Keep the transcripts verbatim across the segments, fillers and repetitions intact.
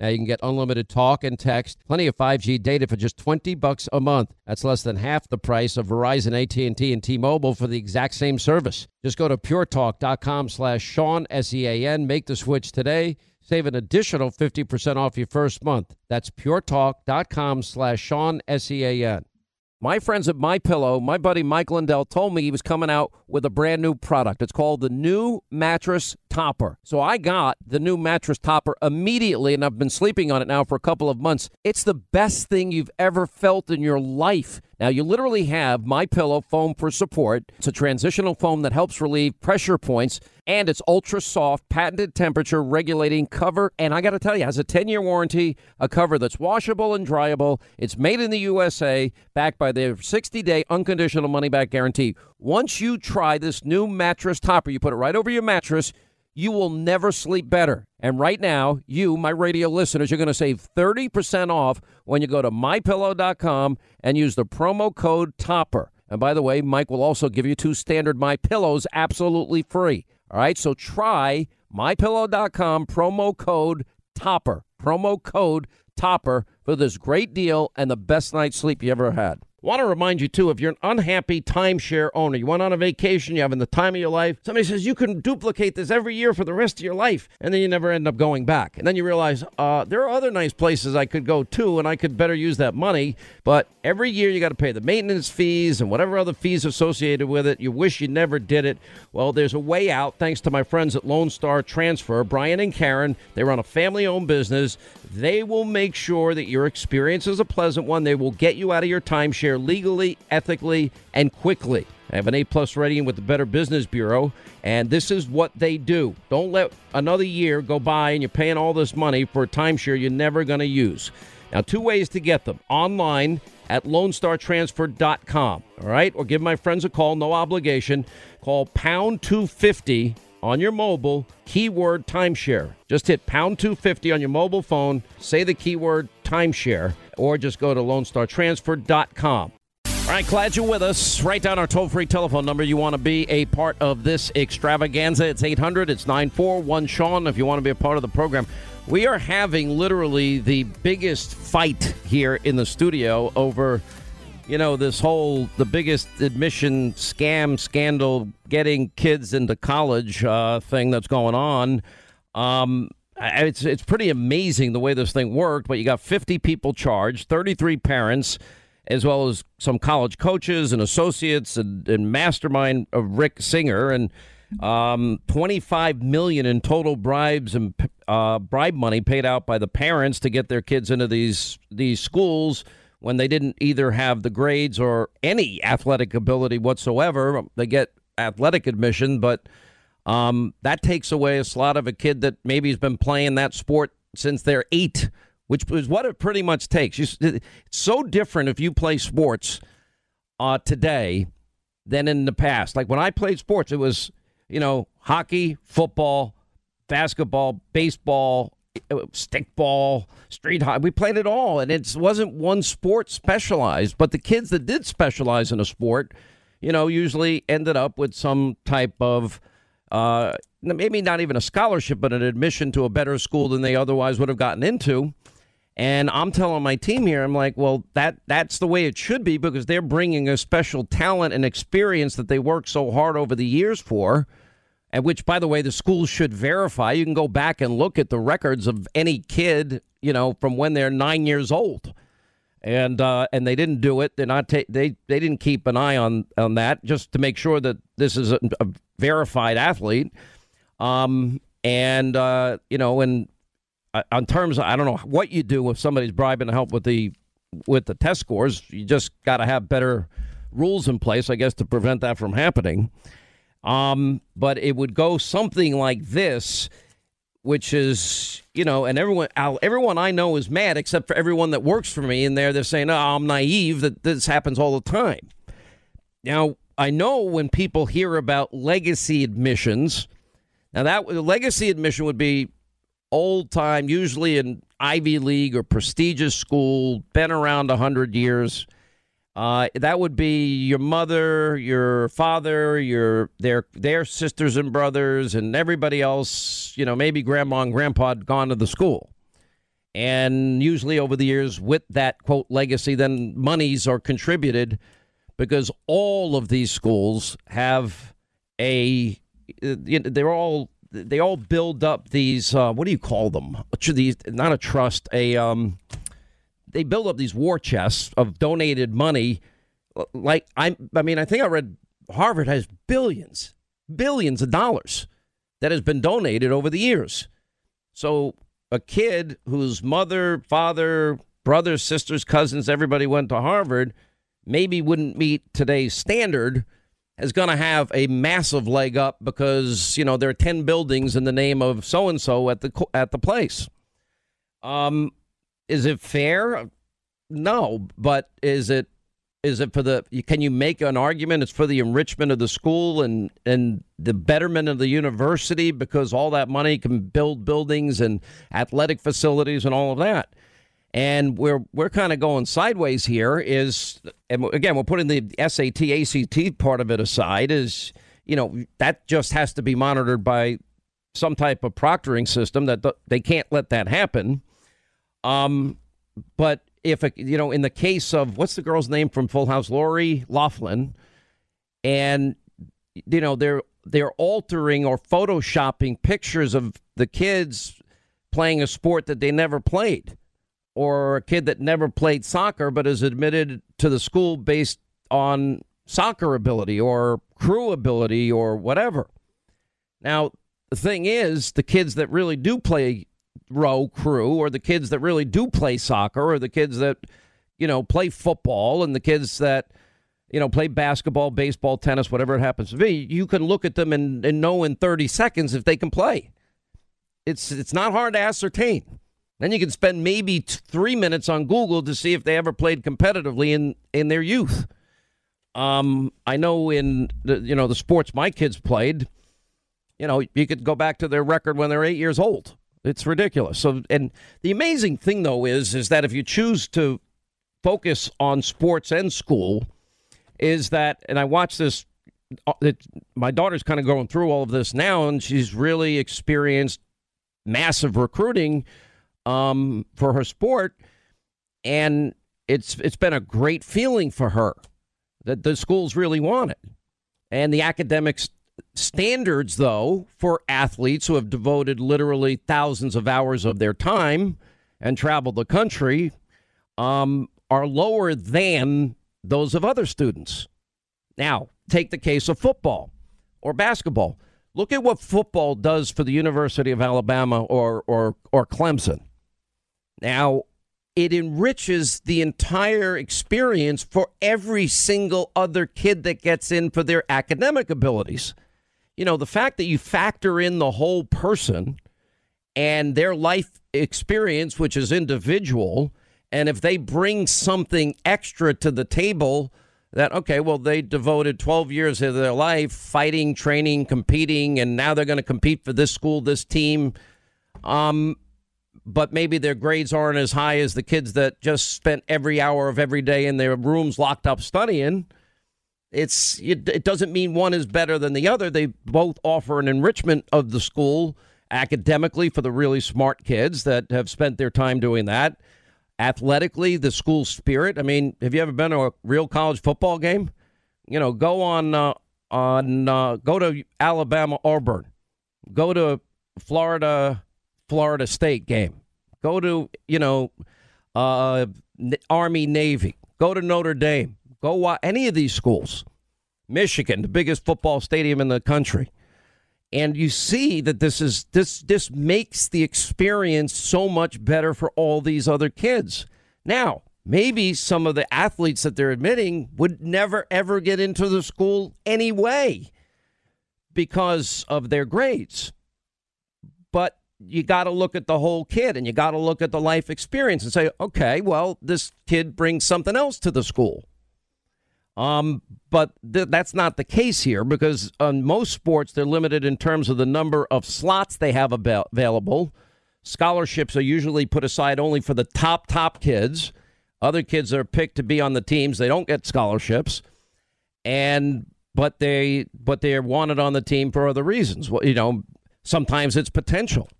Now, you can get unlimited talk and text, plenty of five G data for just twenty bucks a month. That's less than half the price of Verizon, A T and T, and T-Mobile for the exact same service. Just go to puretalk.com slash Sean, S E A N. Make the switch today. Save an additional fifty percent off your first month. That's puretalk.com slash Sean, S E A N. My friends at MyPillow, my buddy Mike Lindell told me he was coming out with a brand new product. It's called the New Mattress Topper. So I got the New Mattress Topper immediately, and I've been sleeping on it now for a couple of months. It's the best thing you've ever felt in your life. Now, you literally have MyPillow foam for support. It's a transitional foam that helps relieve pressure points, and it's ultra-soft, patented temperature-regulating cover. And I got to tell you, it has a ten-year warranty, a cover that's washable and dryable. It's made in the U S A, backed by their sixty-day unconditional money-back guarantee. Once you try this new mattress topper, you put it right over your mattress, you will never sleep better. And right now, you, my radio listeners, you're going to save thirty percent off when you go to my pillow dot com and use the promo code TOPPER. And by the way, Mike will also give you two standard MyPillows absolutely free. All right, so try my pillow dot com, promo code TOPPER, promo code TOPPER for this great deal and the best night's sleep you ever had. Want to remind you, too, if you're an unhappy timeshare owner, you went on a vacation, you're having the time of your life, somebody says you can duplicate this every year for the rest of your life, and then you never end up going back. And then you realize uh, there are other nice places I could go to, and I could better use that money. But every year you got to pay the maintenance fees and whatever other fees associated with it. You wish you never did it. Well, there's a way out, thanks to my friends at Lone Star Transfer, Brian and Karen. They run a family-owned business. They will make sure that your experience is a pleasant one. They will get you out of your timeshare legally, ethically, and quickly. I have an A plus rating with the Better Business Bureau, and this is what they do. Don't let another year go by and you're paying all this money for a timeshare you're never going to use. Now, two ways to get them. Online at lone star transfer dot com, all right? Or give my friends a call, no obligation. Call pound two fifty on your mobile, keyword timeshare. Just hit pound two fifty on your mobile phone, say the keyword timeshare, or just go to lone star transfer dot com. All right, glad you're with us. Write down our toll-free telephone number. You want to be a part of this extravaganza. It's eight hundred, it's nine four one Sean if you want to be a part of the program. We are having literally the biggest fight here in the studio over, you know, this whole, the biggest admission scam scandal, getting kids into college uh, thing that's going on. Um It's it's pretty amazing the way this thing worked, but you got fifty people charged, thirty-three parents, as well as some college coaches and associates and, and mastermind of Rick Singer, and um, twenty-five million dollars in total bribes and uh, bribe money paid out by the parents to get their kids into these these schools when they didn't either have the grades or any athletic ability whatsoever. They get athletic admission, but Um, that takes away a slot of a kid that maybe has been playing that sport since they're eight which is what it pretty much takes. It's so different if you play sports uh, today than in the past. Like when I played sports, it was, you know, hockey, football, basketball, baseball, stickball, street hockey. We played it all, and it wasn't one sport specialized. But the kids that did specialize in a sport, you know, usually ended up with some type of uh, maybe not even a scholarship, but an admission to a better school than they otherwise would have gotten into. And I'm telling my team here, I'm like, well, that that's the way it should be, because they're bringing a special talent and experience that they worked so hard over the years for, and which, by the way, the schools should verify. You can go back and look at the records of any kid, you know, from when they're nine years old. And uh, and they didn't do it. They're not ta- they they didn't keep an eye on, on that, just to make sure that this is a, a verified athlete. Um, and, uh, you know, and uh, on terms of, I don't know what you do if somebody's bribing to help with the with the test scores. You just got to have better rules in place, I guess, to prevent that from happening. Um, but it would go something like this, which is, you know, and everyone I'll, everyone I know is mad, except for everyone that works for me in there. They're saying, oh, I'm naive that this happens all the time. Now, I know when people hear about legacy admissions. Now, that the legacy admission would be old time, usually an Ivy League or prestigious school, been around one hundred years. Uh, that would be your mother, your father, your their their sisters and brothers and everybody else, you know, maybe grandma and grandpa had gone to the school. And usually over the years with that, quote, legacy, then monies are contributed, because all of these schools have a... They're all they all build up these. Uh, what do you call them? These not a trust. A um, they build up these war chests of donated money. Like I, I mean, I think I read Harvard has billions, billions of dollars that has been donated over the years. So a kid whose mother, father, brothers, sisters, cousins, everybody went to Harvard, maybe wouldn't meet today's standard, is going to have a massive leg up because, you know, there are ten buildings in the name of so-and-so at the at the place. Um, is it fair? No. But is it is it for the can you make an argument? It's for the enrichment of the school and and the betterment of the university, because all that money can build buildings and athletic facilities and all of that. And we're we're kind of going sideways here is, and again, we're putting the S A T, A C T part of it aside, is, you know, that just has to be monitored by some type of proctoring system that th- they can't let that happen. Um, but if, a, you know, in the case of what's the girl's name from Full House, Lori Loughlin, and, you know, they're they're altering or photoshopping pictures of the kids playing a sport that they never played, or a kid that never played soccer but is admitted to the school based on soccer ability or crew ability or whatever. Now, the thing is, the kids that really do play row crew, or the kids that really do play soccer, or the kids that, you know, play football, and the kids that, you know, play basketball, baseball, tennis, whatever it happens to be, you can look at them and, and know in thirty seconds if they can play. It's it's not hard to ascertain. Then you can spend maybe t- three minutes on Google to see if they ever played competitively in, in their youth. Um, I know in the, you know, the sports my kids played, you know, you could go back to their record when they're eight years old. It's ridiculous. So, and the amazing thing though is is that if you choose to focus on sports and school, is that, and I watch this. It, my daughter's kind of going through all of this now, and she's really experienced massive recruiting um for her sport, and it's it's been a great feeling for her that the schools really want it. And the academic standards, though, for athletes who have devoted literally thousands of hours of their time and traveled the country um are lower than those of other students. Now, take the case of football or basketball. Look at what football does for the University of Alabama or or or Clemson. Now, it enriches the entire experience for every single other kid that gets in for their academic abilities. You know, the fact that you factor in the whole person and their life experience, which is individual. And if they bring something extra to the table that, okay, well, they devoted twelve years of their life fighting, training, competing, and now they're going to compete for this school, this team. Um, but maybe their grades aren't as high as the kids that just spent every hour of every day in their rooms locked up studying. It's it, it doesn't mean one is better than the other. They both offer an enrichment of the school academically for the really smart kids that have spent their time doing that. Athletically, the school spirit. I mean, have you ever been to a real college football game? You know, go on, uh, on uh, go to Alabama, Auburn. Go to Florida, Florida State game. Go to, you know, uh, Army, Navy. Go to Notre Dame. Go watch any of these schools. Michigan, the biggest football stadium in the country. And you see that this is this this makes the experience so much better for all these other kids. Now, maybe some of the athletes that they're admitting would never, ever get into the school anyway because of their grades. But you got to look at the whole kid, and you got to look at the life experience and say, OK, well, this kid brings something else to the school. Um, but th- that's not the case here, because on most sports, they're limited in terms of the number of slots they have ab- available. Scholarships are usually put aside only for the top, top kids. Other kids are picked to be on the teams. They don't get scholarships. And but they but they're wanted on the team for other reasons. Well, you know, sometimes it's potential.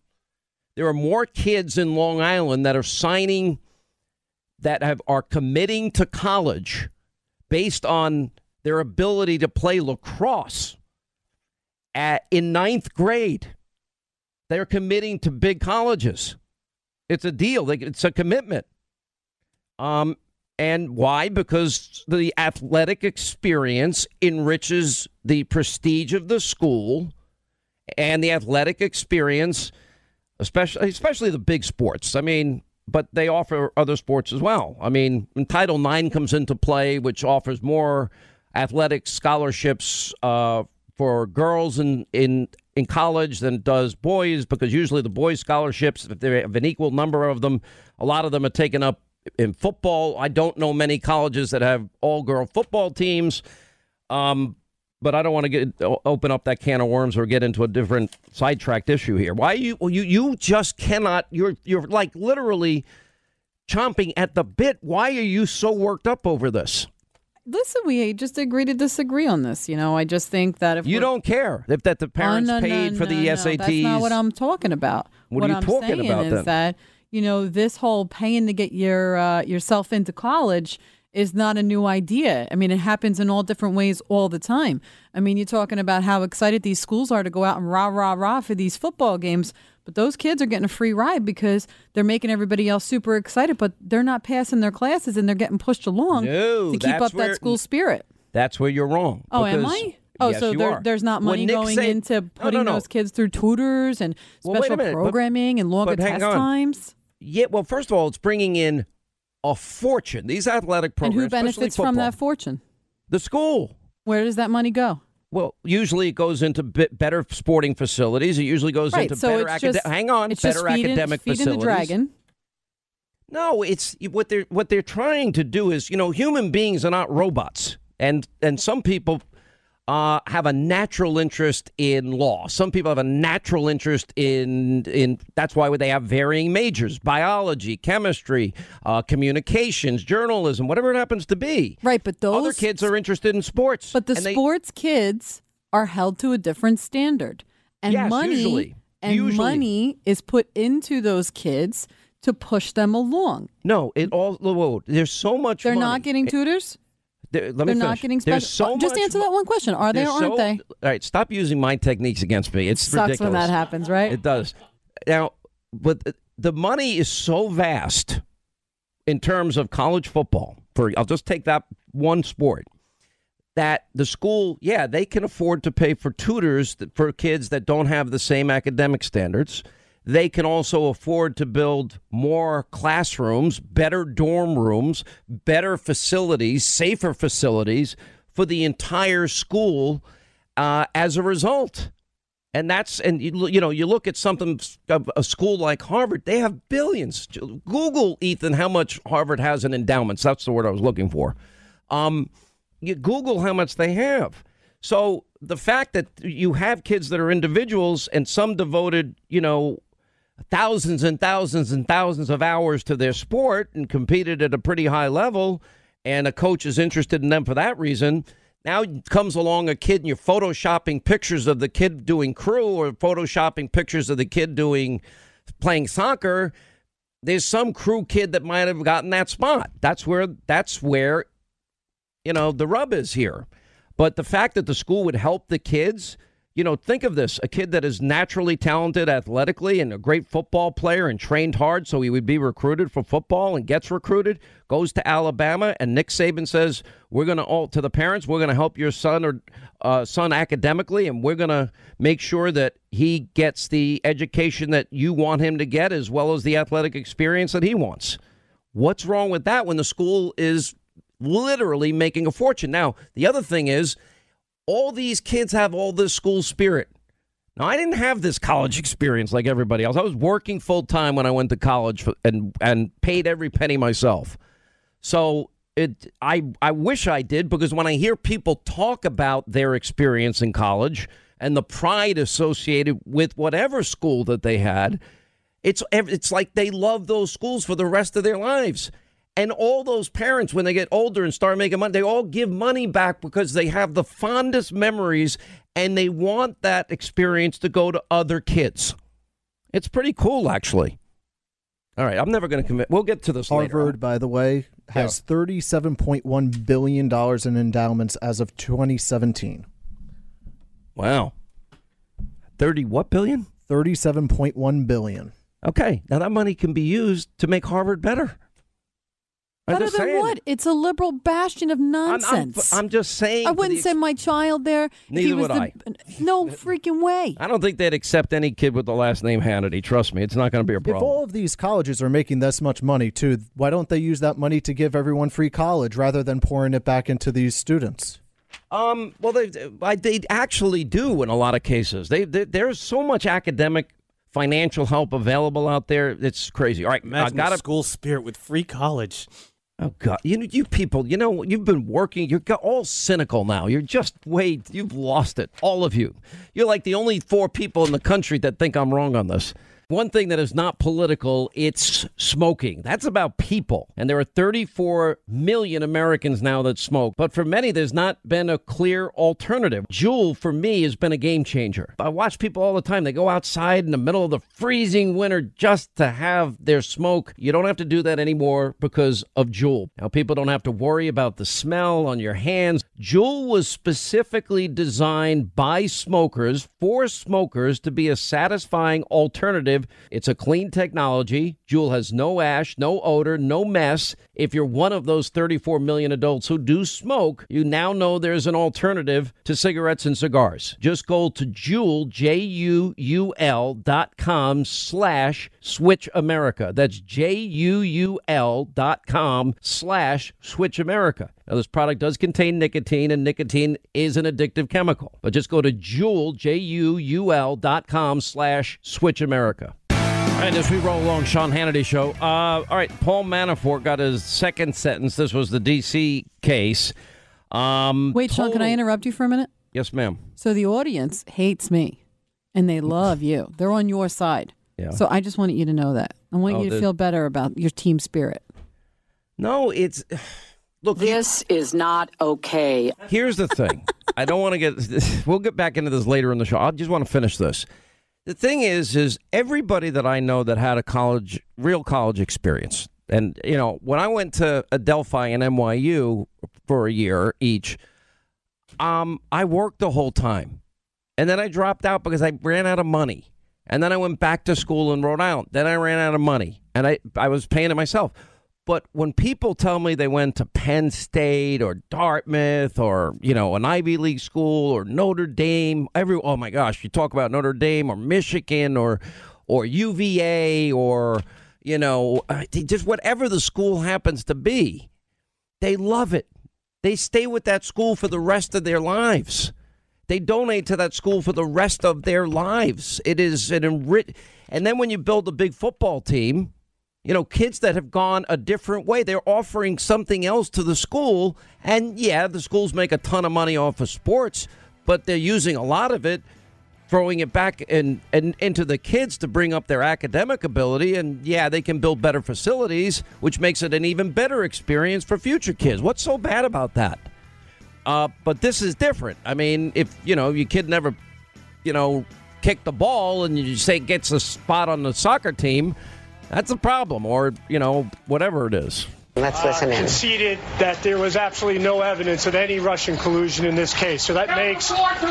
There are more kids in Long Island that are signing that have are committing to college based on their ability to play lacrosse at, in ninth grade. They're committing to big colleges. It's a deal. It's a commitment. Um, and why? Because the athletic experience enriches the prestige of the school, and the athletic experience, especially especially the big sports. I mean, but they offer other sports as well. I mean, Title nine comes into play, which offers more athletic scholarships uh, for girls in, in in college than it does boys, because usually the boys' scholarships, if they have an equal number of them, a lot of them are taken up in football. I don't know many colleges that have all-girl football teams, um, but I don't want to get open up that can of worms or get into a different sidetracked issue here. Why you well, you you just cannot. You're you're like literally chomping at the bit. Why are you so worked up over this? Listen, we just agree to disagree on this. You know, I just think that if you don't care if that the parents oh, no, paid no, for no, the no, S A Ts, that's not what I'm talking about. What, what are you I'm talking saying about? Is then? That you know this whole paying to get your uh, yourself into college is not a new idea. I mean, it happens in all different ways all the time. I mean, you're talking about how excited these schools are to go out and rah, rah, rah for these football games, but those kids are getting a free ride because they're making everybody else super excited, but they're not passing their classes and they're getting pushed along no, to keep up where, that school spirit. That's where you're wrong. Oh, am I? Oh, yes, so there, there's not money going Sa- into putting no, no, no. those kids through tutors and well, special minute, programming but, and longer test times? Yeah, well, first of all, it's bringing in a fortune. These athletic programs, and who benefits football, from that fortune? The school. Where does that money go? Well, usually it goes into b- better sporting facilities. It usually goes right, into so better academic. Hang on, it's better just feed academic in, feed facilities. In the dragon. No, it's what they're what they're trying to do is, you know, human beings are not robots, and and some people uh, have a natural interest in law. Some people have a natural interest in, in that's why they have varying majors, biology, chemistry, uh, communications, journalism, whatever it happens to be. Right, but those... Other kids are interested in sports. But the sports they, kids are held to a different standard. And yes, money, usually. And usually. money is put into those kids to push them along. No, it all... Whoa, there's so much They're money. not getting tutors? It, They're, let me They're not getting special. So oh, just answer that one question. Are they or aren't so, they? All right. Stop using my techniques against me. It's it sucks ridiculous. Sucks when that happens, right? It does. Now, but the money is so vast in terms of college football. For I'll just take that one sport that the school, yeah, they can afford to pay for tutors that, for kids that don't have the same academic standards. They can also afford to build more classrooms, better dorm rooms, better facilities, safer facilities for the entire school uh, as a result. And that's, and you, you know, you look at something, a school like Harvard, they have billions. Google, Ethan, how much Harvard has in endowments. That's the word I was looking for. Um, you Google how much they have. So the fact that you have kids that are individuals and some devoted, you know, thousands and thousands and thousands of hours to their sport and competed at a pretty high level, and a coach is interested in them for that reason. Now comes along a kid and you're photoshopping pictures of the kid doing crew or photoshopping pictures of the kid doing playing soccer. There's some crew kid that might have gotten that spot. That's where that's where, you know, the rub is here. But the fact that the school would help the kids, you know, think of this, a kid that is naturally talented athletically and a great football player and trained hard so he would be recruited for football and gets recruited, goes to Alabama, and Nick Saban says, we're going to, to the parents, we're going to help your son or uh, son academically, and we're going to make sure that he gets the education that you want him to get as well as the athletic experience that he wants. What's wrong with that when the school is literally making a fortune? Now, the other thing is, all these kids have all this school spirit. Now, I didn't have this college experience like everybody else. I was working full time when I went to college for, and and paid every penny myself. So it, I I wish I did, because when I hear people talk about their experience in college and the pride associated with whatever school that they had, it's it's like they love those schools for the rest of their lives. And all those parents, when they get older and start making money, they all give money back because they have the fondest memories and they want that experience to go to other kids. It's pretty cool, actually. All right, I'm never going to commit. We'll get to this Harvard, later. Harvard, by the way, has yeah. thirty-seven point one billion dollars in endowments as of twenty seventeen. Wow. thirty what billion? thirty-seven point one billion dollars. Okay, now that money can be used to make Harvard better. I'm better than what? It's a liberal bastion of nonsense. I'm, I'm, I'm just saying. I wouldn't send my child there. Neither if he was would the, I. No freaking way. I don't think they'd accept any kid with the last name Hannity. Trust me, it's not going to be a problem. If all of these colleges are making this much money, too, why don't they use that money to give everyone free college rather than pouring it back into these students? Um. Well, they they actually do in a lot of cases. They, they there's so much academic financial help available out there. It's crazy. All right, imagine I got a school spirit with free college. Oh, God. You know, you people, you know, you've been working. You're all cynical now. You're just way, you've lost it. All of you. You're like the only four people in the country that think I'm wrong on this. One thing that is not political, it's smoking. That's about people. And there are thirty-four million Americans now that smoke. But for many, there's not been a clear alternative. Juul, for me, has been a game changer. I watch people all the time. They go outside in the middle of the freezing winter just to have their smoke. You don't have to do that anymore because of Juul. Now, people don't have to worry about the smell on your hands. Juul was specifically designed by smokers, for smokers, to be a satisfying alternative. It's a clean technology. Juul has no ash, no odor, no mess. If you're one of those thirty-four million adults who do smoke, you now know there's an alternative to cigarettes and cigars. Just go to Juul, J U U L dot com slash Switch America. That's J U U L dot com slash Switch America. Now, this product does contain nicotine, and nicotine is an addictive chemical. But just go to Juul, J U U L dot com slash Switch America. All right, as we roll along, Sean Hannity Show. Uh, all right, Paul Manafort got his second sentence. This was the D C case. Um, Wait, total... Sean, can I interrupt you for a minute? Yes, ma'am. So the audience hates me, and they love you. They're on your side. Yeah. So I just wanted you to know that. I want oh, you to there's... feel better about your team spirit. No, it's... Look, this is not okay. Here's the thing. I don't want to get... We'll get back into this later in the show. I just want to finish this. The thing is, is everybody that I know that had a college, real college experience. And, you know, when I went to Adelphi and N Y U for a year each, um, I worked the whole time. And then I dropped out because I ran out of money. And then I went back to school in Rhode Island. Then I ran out of money. And I, I was paying it myself. But when people tell me they went to Penn State or Dartmouth or, you know, an Ivy League school or Notre Dame, every oh, my gosh, you talk about Notre Dame or Michigan or or U V A or, you know, just whatever the school happens to be, they love it. They stay with that school for the rest of their lives. They donate to that school for the rest of their lives. It is an enrich. And then when you build a big football team, you know, kids that have gone a different way, they're offering something else to the school. And yeah, the schools make a ton of money off of sports, but they're using a lot of it, throwing it back in, in, into the kids to bring up their academic ability. And yeah, they can build better facilities, which makes it an even better experience for future kids. What's so bad about that? Uh, but this is different. I mean, if, you know, your kid never, you know, kicked the ball and you say gets a spot on the soccer team, that's a problem, or, you know, whatever it is. Let's listen in. Uh, conceded that there was absolutely no evidence of any Russian collusion in this case. So that makes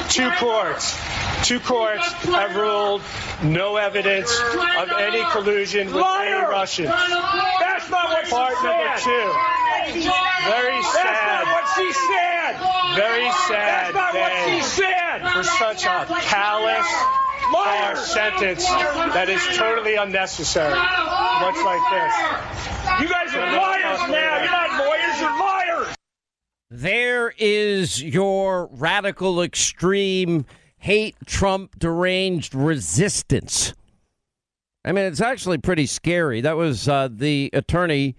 two courts. Two courts have ruled no evidence of any collusion with any Russians. That's not what she said. Part number two. Very sad. That's not what she said. Very sad. That's not what she said. For such a callous liar sentence that is totally unnecessary. Much like this. You guys are liars now. You're not lawyers. You're liars. There is your radical, extreme, hate Trump, deranged resistance. I mean, it's actually pretty scary. That was uh, the attorney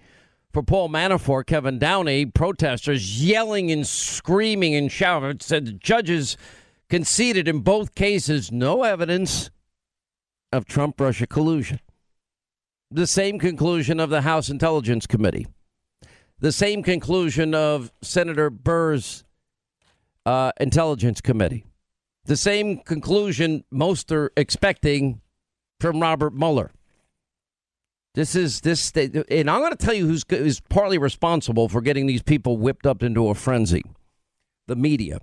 for Paul Manafort, Kevin Downing, protesters yelling and screaming and shouting. It said the judges conceded in both cases no evidence of Trump-Russia collusion. The same conclusion of the House Intelligence Committee. The same conclusion of Senator Burr's uh, Intelligence Committee. The same conclusion most are expecting from Robert Mueller. This is this, and I'm going to tell you who's is partly responsible for getting these people whipped up into a frenzy. The media.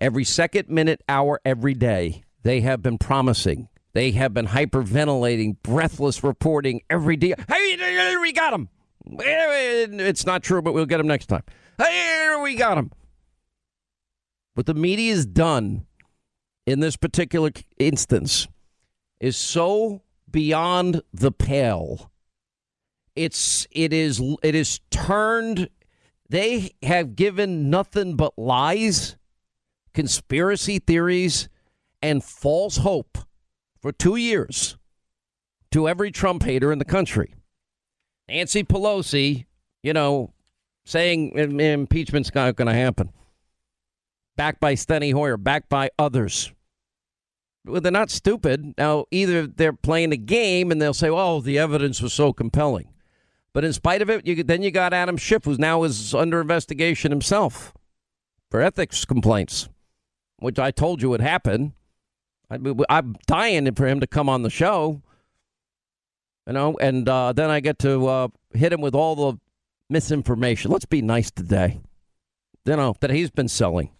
Every second, minute, hour, every day, they have been promising. They have been hyperventilating, breathless reporting every day. Hey, we got him. It's not true, but we'll get him next time. Hey, we got him. What the media has done in this particular instance is so beyond the pale. It's it is it is turned. They have given nothing but lies, conspiracy theories, and false hope for two years to every Trump hater in the country. Nancy Pelosi, you know, saying impeachment's not going to happen. Backed by Steny Hoyer, backed by others. Well, they're not stupid. Now, either they're playing a game and they'll say, oh, the evidence was so compelling. But in spite of it, you, then you got Adam Schiff, who's now is under investigation himself for ethics complaints, which I told you would happen. I, I'm dying for him to come on the show, you know, and uh, then I get to uh, hit him with all the misinformation. Let's be nice today, you know, that he's been selling.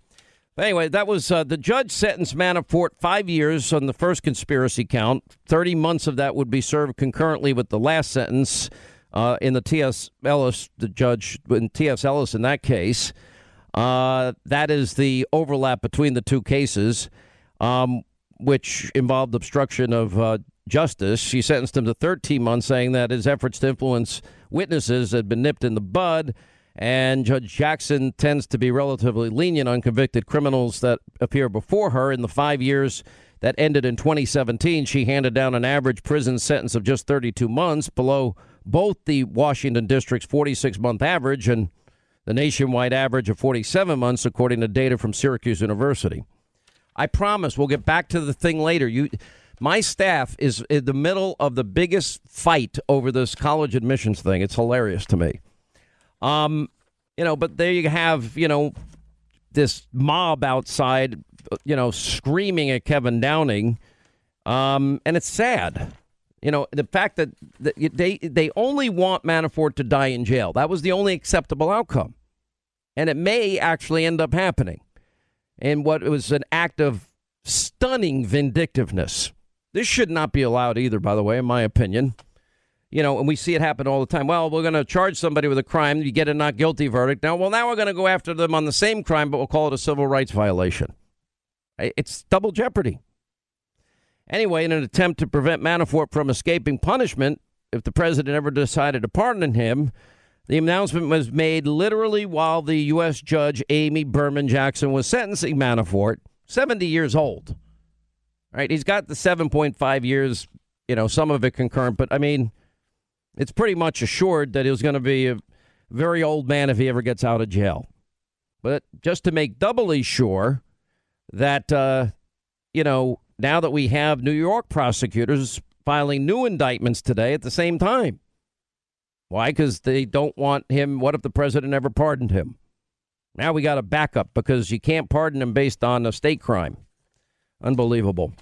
But anyway, that was uh, the judge sentenced Manafort five years on the first conspiracy count. Thirty months of that would be served concurrently with the last sentence uh, in the T S. Ellis, the judge in T S. Ellis in that case. Uh, that is the overlap between the two cases, um, which involved obstruction of uh, justice. She sentenced him to thirteen months, saying that his efforts to influence witnesses had been nipped in the bud. And Judge Jackson tends to be relatively lenient on convicted criminals that appear before her. In the five years that ended in twenty seventeen, she handed down an average prison sentence of just thirty-two months, below both the Washington District's forty-six month average and the nationwide average of forty-seven months, according to data from Syracuse University. I promise we'll get back to the thing later. You, my staff is in the middle of the biggest fight over this college admissions thing. It's hilarious to me. Um, you know, but there you have, you know, this mob outside, you know, screaming at Kevin Downing. Um, and it's sad. You know, the fact that they they only want Manafort to die in jail. That was the only acceptable outcome. And it may actually end up happening in what was an act of stunning vindictiveness. This should not be allowed either, by the way, in my opinion. You know, and we see it happen all the time. Well, we're going to charge somebody with a crime. You get a not guilty verdict. Now, well, now we're going to go after them on the same crime, but we'll call it a civil rights violation. It's double jeopardy. Anyway, in an attempt to prevent Manafort from escaping punishment, if the president ever decided to pardon him, the announcement was made literally while the U S Judge Amy Berman Jackson was sentencing Manafort, seventy years old. Right? He's got the seven point five years, you know, some of it concurrent. But, I mean, it's pretty much assured that he was going to be a very old man if he ever gets out of jail. But just to make doubly sure that, uh, you know, now that we have New York prosecutors filing new indictments today at the same time. Why? Because they don't want him. What if the president never pardoned him? Now we got a backup because you can't pardon him based on a state crime. Unbelievable.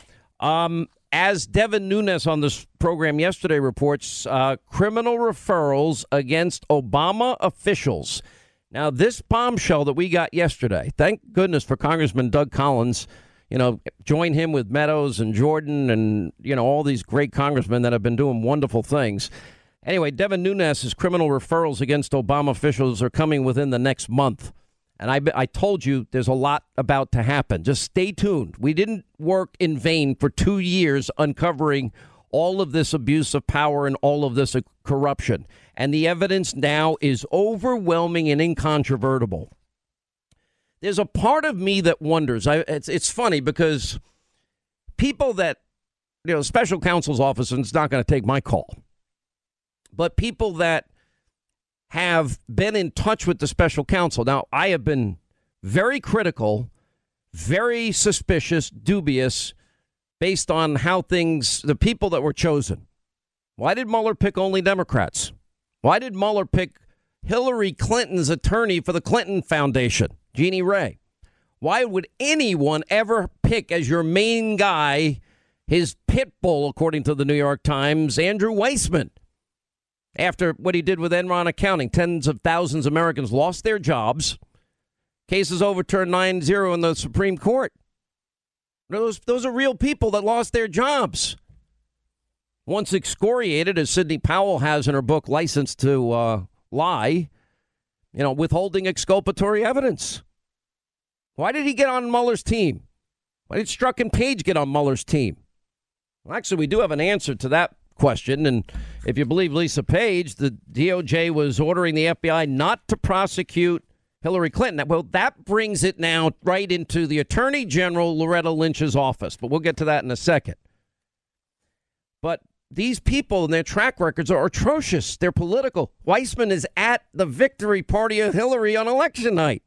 Um, as Devin Nunes on this program yesterday reports, uh, criminal referrals against Obama officials. Now, this bombshell that we got yesterday, thank goodness for Congressman Doug Collins, you know, join him with Meadows and Jordan and, you know, all these great congressmen that have been doing wonderful things. Anyway, Devin Nunes' criminal referrals against Obama officials are coming within the next month. And I, I told you there's a lot about to happen. Just stay tuned. We didn't work in vain for two years uncovering all of this abuse of power and all of this corruption. And the evidence now is overwhelming and incontrovertible. There's a part of me that wonders. I, it's, it's funny because people that, you know, special counsel's office is not going to take my call. But people that have been in touch with the special counsel. Now, I have been very critical, very suspicious, dubious, based on how things, the people that were chosen. Why did Mueller pick only Democrats? Why did Mueller pick Hillary Clinton's attorney for the Clinton Foundation, Jeannie Ray? Why would anyone ever pick as your main guy, his pit bull, according to the New York Times, Andrew Weissman? After what he did with Enron accounting, tens of thousands of Americans lost their jobs. Cases overturned nine zero in the Supreme Court. Those, those are real people that lost their jobs. Once excoriated, as Sidney Powell has in her book, License to uh, Lie, you know, withholding exculpatory evidence. Why did he get on Mueller's team? Why did Strzok and Page get on Mueller's team? Well, actually, we do have an answer to that question. And if you believe Lisa Page, the D O J was ordering the F B I not to prosecute Hillary Clinton. Well, that brings it now right into the Attorney General Loretta Lynch's office. But we'll get to that in a second. But these people and their track records are atrocious. They're political. Weissman is at the victory party of Hillary on election night.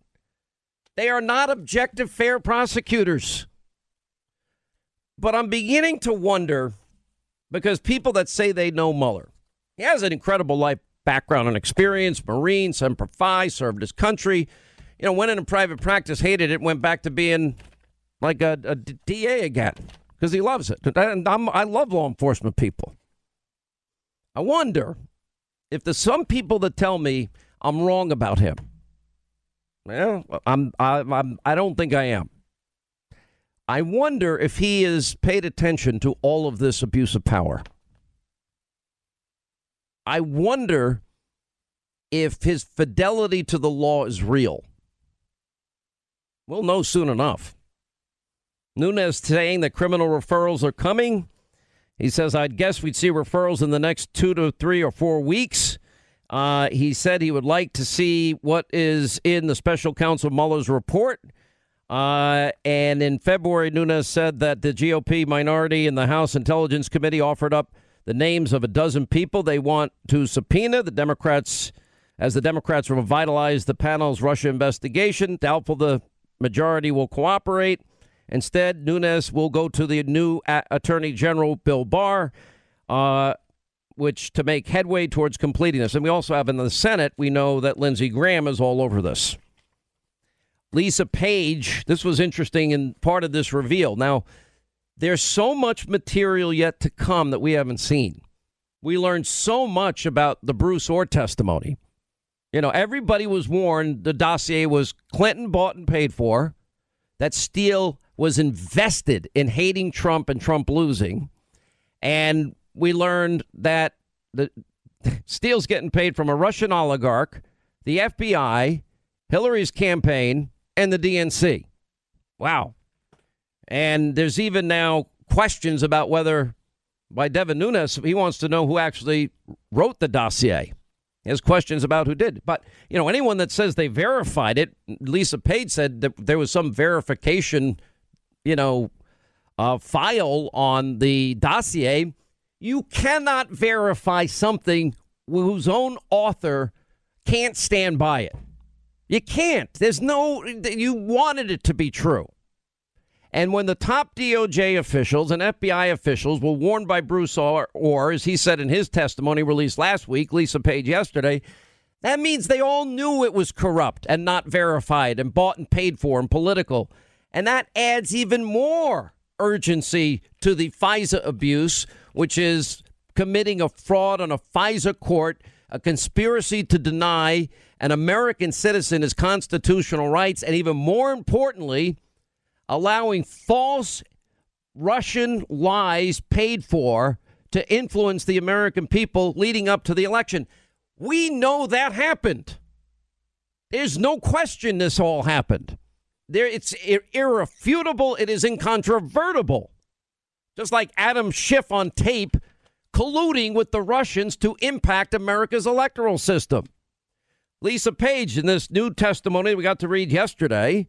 They are not objective, fair prosecutors. But I'm beginning to wonder, because people that say they know Mueller, he has an incredible life background and experience, Marine, Semper Fi, served his country, you know, went into private practice, hated it, went back to being like a, a D A again because he loves it. And I'm, I love law enforcement people. I wonder if there's some people that tell me I'm wrong about him. Well, I'm, I'm, I'm, I don't think I am. I wonder if he has paid attention to all of this abuse of power. I wonder if his fidelity to the law is real. We'll know soon enough. Nunes saying that criminal referrals are coming. He says, I'd guess we'd see referrals in the next two to three or four weeks. Uh, he said he would like to see what is in the special counsel Mueller's report. Uh, and in February, Nunes said that the G O P minority in the House Intelligence Committee offered up the names of a dozen people they want to subpoena. The Democrats, as the Democrats revitalize the panel's Russia investigation, doubtful the majority will cooperate. Instead, Nunes will go to the new Attorney General, Bill Barr, uh, which to make headway towards completing this. And we also have in the Senate, we know that Lindsey Graham is all over this. Lisa Page, this was interesting in part of this reveal. Now, there's so much material yet to come that we haven't seen. We learned so much about the Bruce Ohr testimony. You know, everybody was warned the dossier was Clinton bought and paid for, that Steele was invested in hating Trump and Trump losing. And we learned that the Steele's getting paid from a Russian oligarch, the F B I, Hillary's campaign, and the D N C. Wow. And there's even now questions about whether, by Devin Nunes, he wants to know who actually wrote the dossier. He has questions about who did. But, you know, anyone that says they verified it, Lisa Page said that there was some verification you know, uh, file on the dossier, you cannot verify something whose own author can't stand by it. You can't. There's no, you wanted it to be true. And when the top D O J officials and F B I officials were warned by Bruce Ohr, as he said in his testimony released last week, Lisa Page yesterday, that means they all knew it was corrupt and not verified and bought and paid for and political. And that adds even more urgency to the FISA abuse, which is committing a fraud on a FISA court, a conspiracy to deny an American citizen his constitutional rights, and even more importantly, allowing false Russian lies paid for to influence the American people leading up to the election. We know that happened. There's no question this all happened. There, it's irrefutable. It is incontrovertible. Just like Adam Schiff on tape colluding with the Russians to impact America's electoral system. Lisa Page, in this new testimony we got to read yesterday,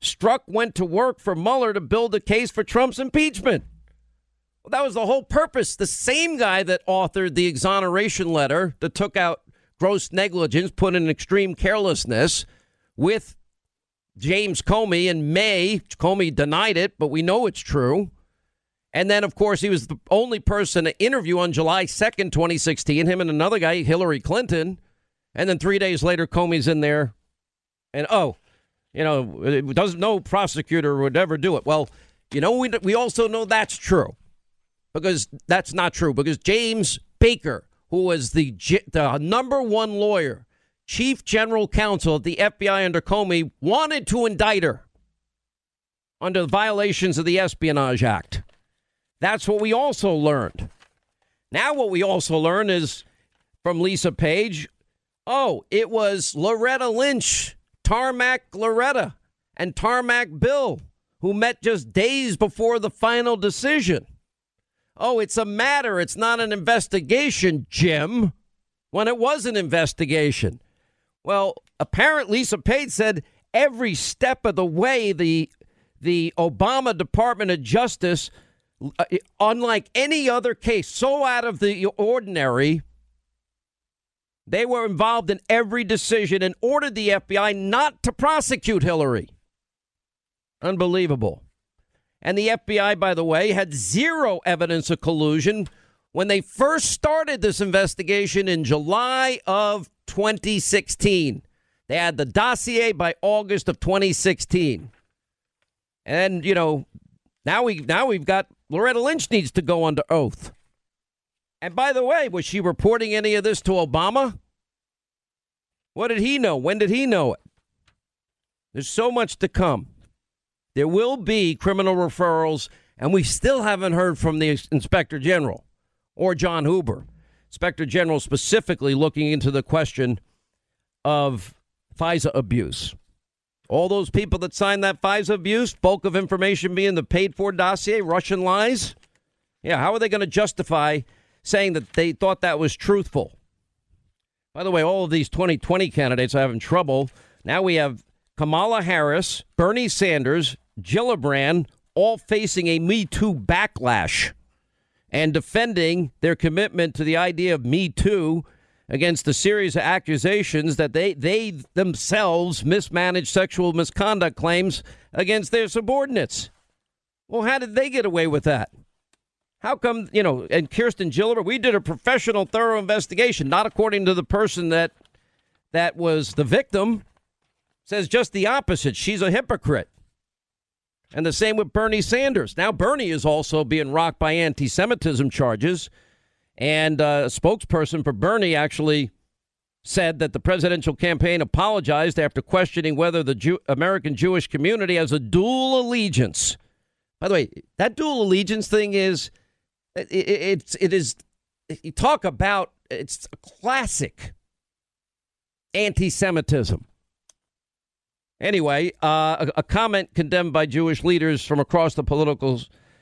Strzok went to work for Mueller to build a case for Trump's impeachment. Well, that was the whole purpose. The same guy that authored the exoneration letter that took out gross negligence, put in extreme carelessness with James Comey in May. Comey denied it, but we know it's true. And then, of course, he was the only person to interview on July second, twenty sixteen, him and another guy, Hillary Clinton. And then three days later, Comey's in there. And, oh, you know, it doesn't, no prosecutor would ever do it. Well, you know, we we also know that's true, because that's not true, because James Baker, who was the, the number one lawyer, chief general counsel at the F B I under Comey, wanted to indict her under the violations of the Espionage Act. That's what we also learned. Now what we also learned is from Lisa Page, oh, it was Loretta Lynch, Tarmac Loretta and Tarmac Bill, who met just days before the final decision. Oh, it's a matter. It's not an investigation, Jim, when it was an investigation. Well, apparently, Lisa Page said every step of the way, the the Obama Department of Justice, uh, unlike any other case, so out of the ordinary, they were involved in every decision and ordered the F B I not to prosecute Hillary. Unbelievable. And the F B I, by the way, had zero evidence of collusion when they first started this investigation in July of twenty sixteen. They had the dossier by August of twenty sixteen. And, you know, now, we, now we've got Loretta Lynch needs to go under oath. And by the way, was she reporting any of this to Obama? What did he know? When did he know it? There's so much to come. There will be criminal referrals, and we still haven't heard from the Inspector General or John Huber. Inspector General specifically looking into the question of FISA abuse. All those people that signed that FISA abuse, bulk of information being the paid-for dossier, Russian lies. Yeah, how are they going to justify saying that they thought that was truthful? By the way, all of these twenty twenty candidates are having trouble. Now we have Kamala Harris, Bernie Sanders, Gillibrand, all facing a Me Too backlash and defending their commitment to the idea of Me Too against the series of accusations that they, they themselves mismanaged sexual misconduct claims against their subordinates. Well, how did they get away with that? How come, you know, and Kirsten Gillibrand, we did a professional, thorough investigation, not according to the person that that was the victim, says just the opposite. She's a hypocrite. And the same with Bernie Sanders. Now, Bernie is also being rocked by anti-Semitism charges. And uh, a spokesperson for Bernie actually said that the presidential campaign apologized after questioning whether the Jew- American Jewish community has a dual allegiance. By the way, that dual allegiance thing is... It, it, it's it is you talk about it's classic anti-Semitism. Anyway, uh, a, a comment condemned by Jewish leaders from across the political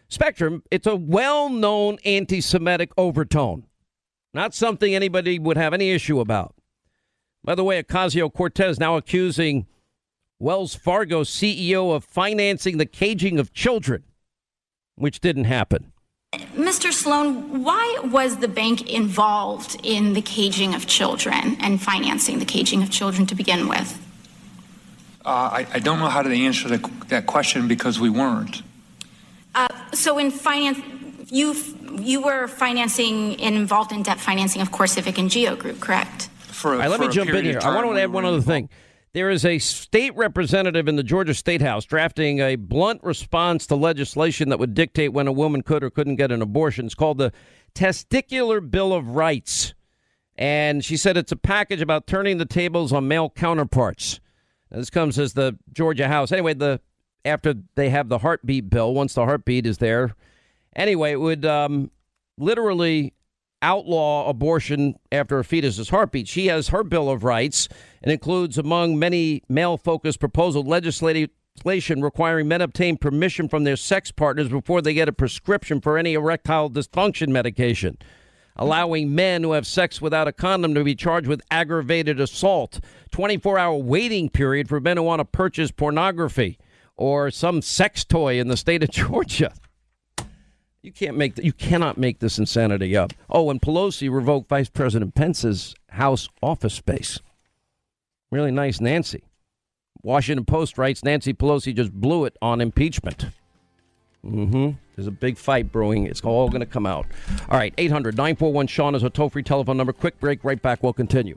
spectrum. It's a well-known anti-Semitic overtone, not something anybody would have any issue about. By the way, Ocasio-Cortez now accusing Wells Fargo C E O of financing the caging of children, which didn't happen. Mister Sloan, why was the bank involved in the caging of children and financing the caging of children to begin with? Uh, I, I don't know how to answer the, that question because we weren't. Uh, so in finance, you you were financing and involved in debt financing of CoreCivic and GEO Group, correct? For a, All right, let for me jump in here. I want to add one other thing. There is a state representative in the Georgia State House drafting a blunt response to legislation that would dictate when a woman could or couldn't get an abortion. It's called the Testicular Bill of Rights. And she said it's a package about turning the tables on male counterparts. Now, this comes as the Georgia House. Anyway, the after they have the heartbeat bill, once the heartbeat is there. Anyway, it would um, literally outlaw abortion after a fetus's heartbeat. She has her Bill of Rights and includes, among many male-focused proposals, legislation requiring men obtain permission from their sex partners before they get a prescription for any erectile dysfunction medication, allowing men who have sex without a condom to be charged with aggravated assault, twenty-four hour waiting period for men who want to purchase pornography or some sex toy in the state of Georgia. You can't make th- you cannot make this insanity up. Oh, and Pelosi revoked Vice President Pence's House office space. Really nice, Nancy. Washington Post writes Nancy Pelosi just blew it on impeachment. Mm-hmm. There's a big fight brewing. It's all going to come out. All right, eight hundred nine four one Sean is a toll-free telephone number. Quick break. Right back. We'll continue.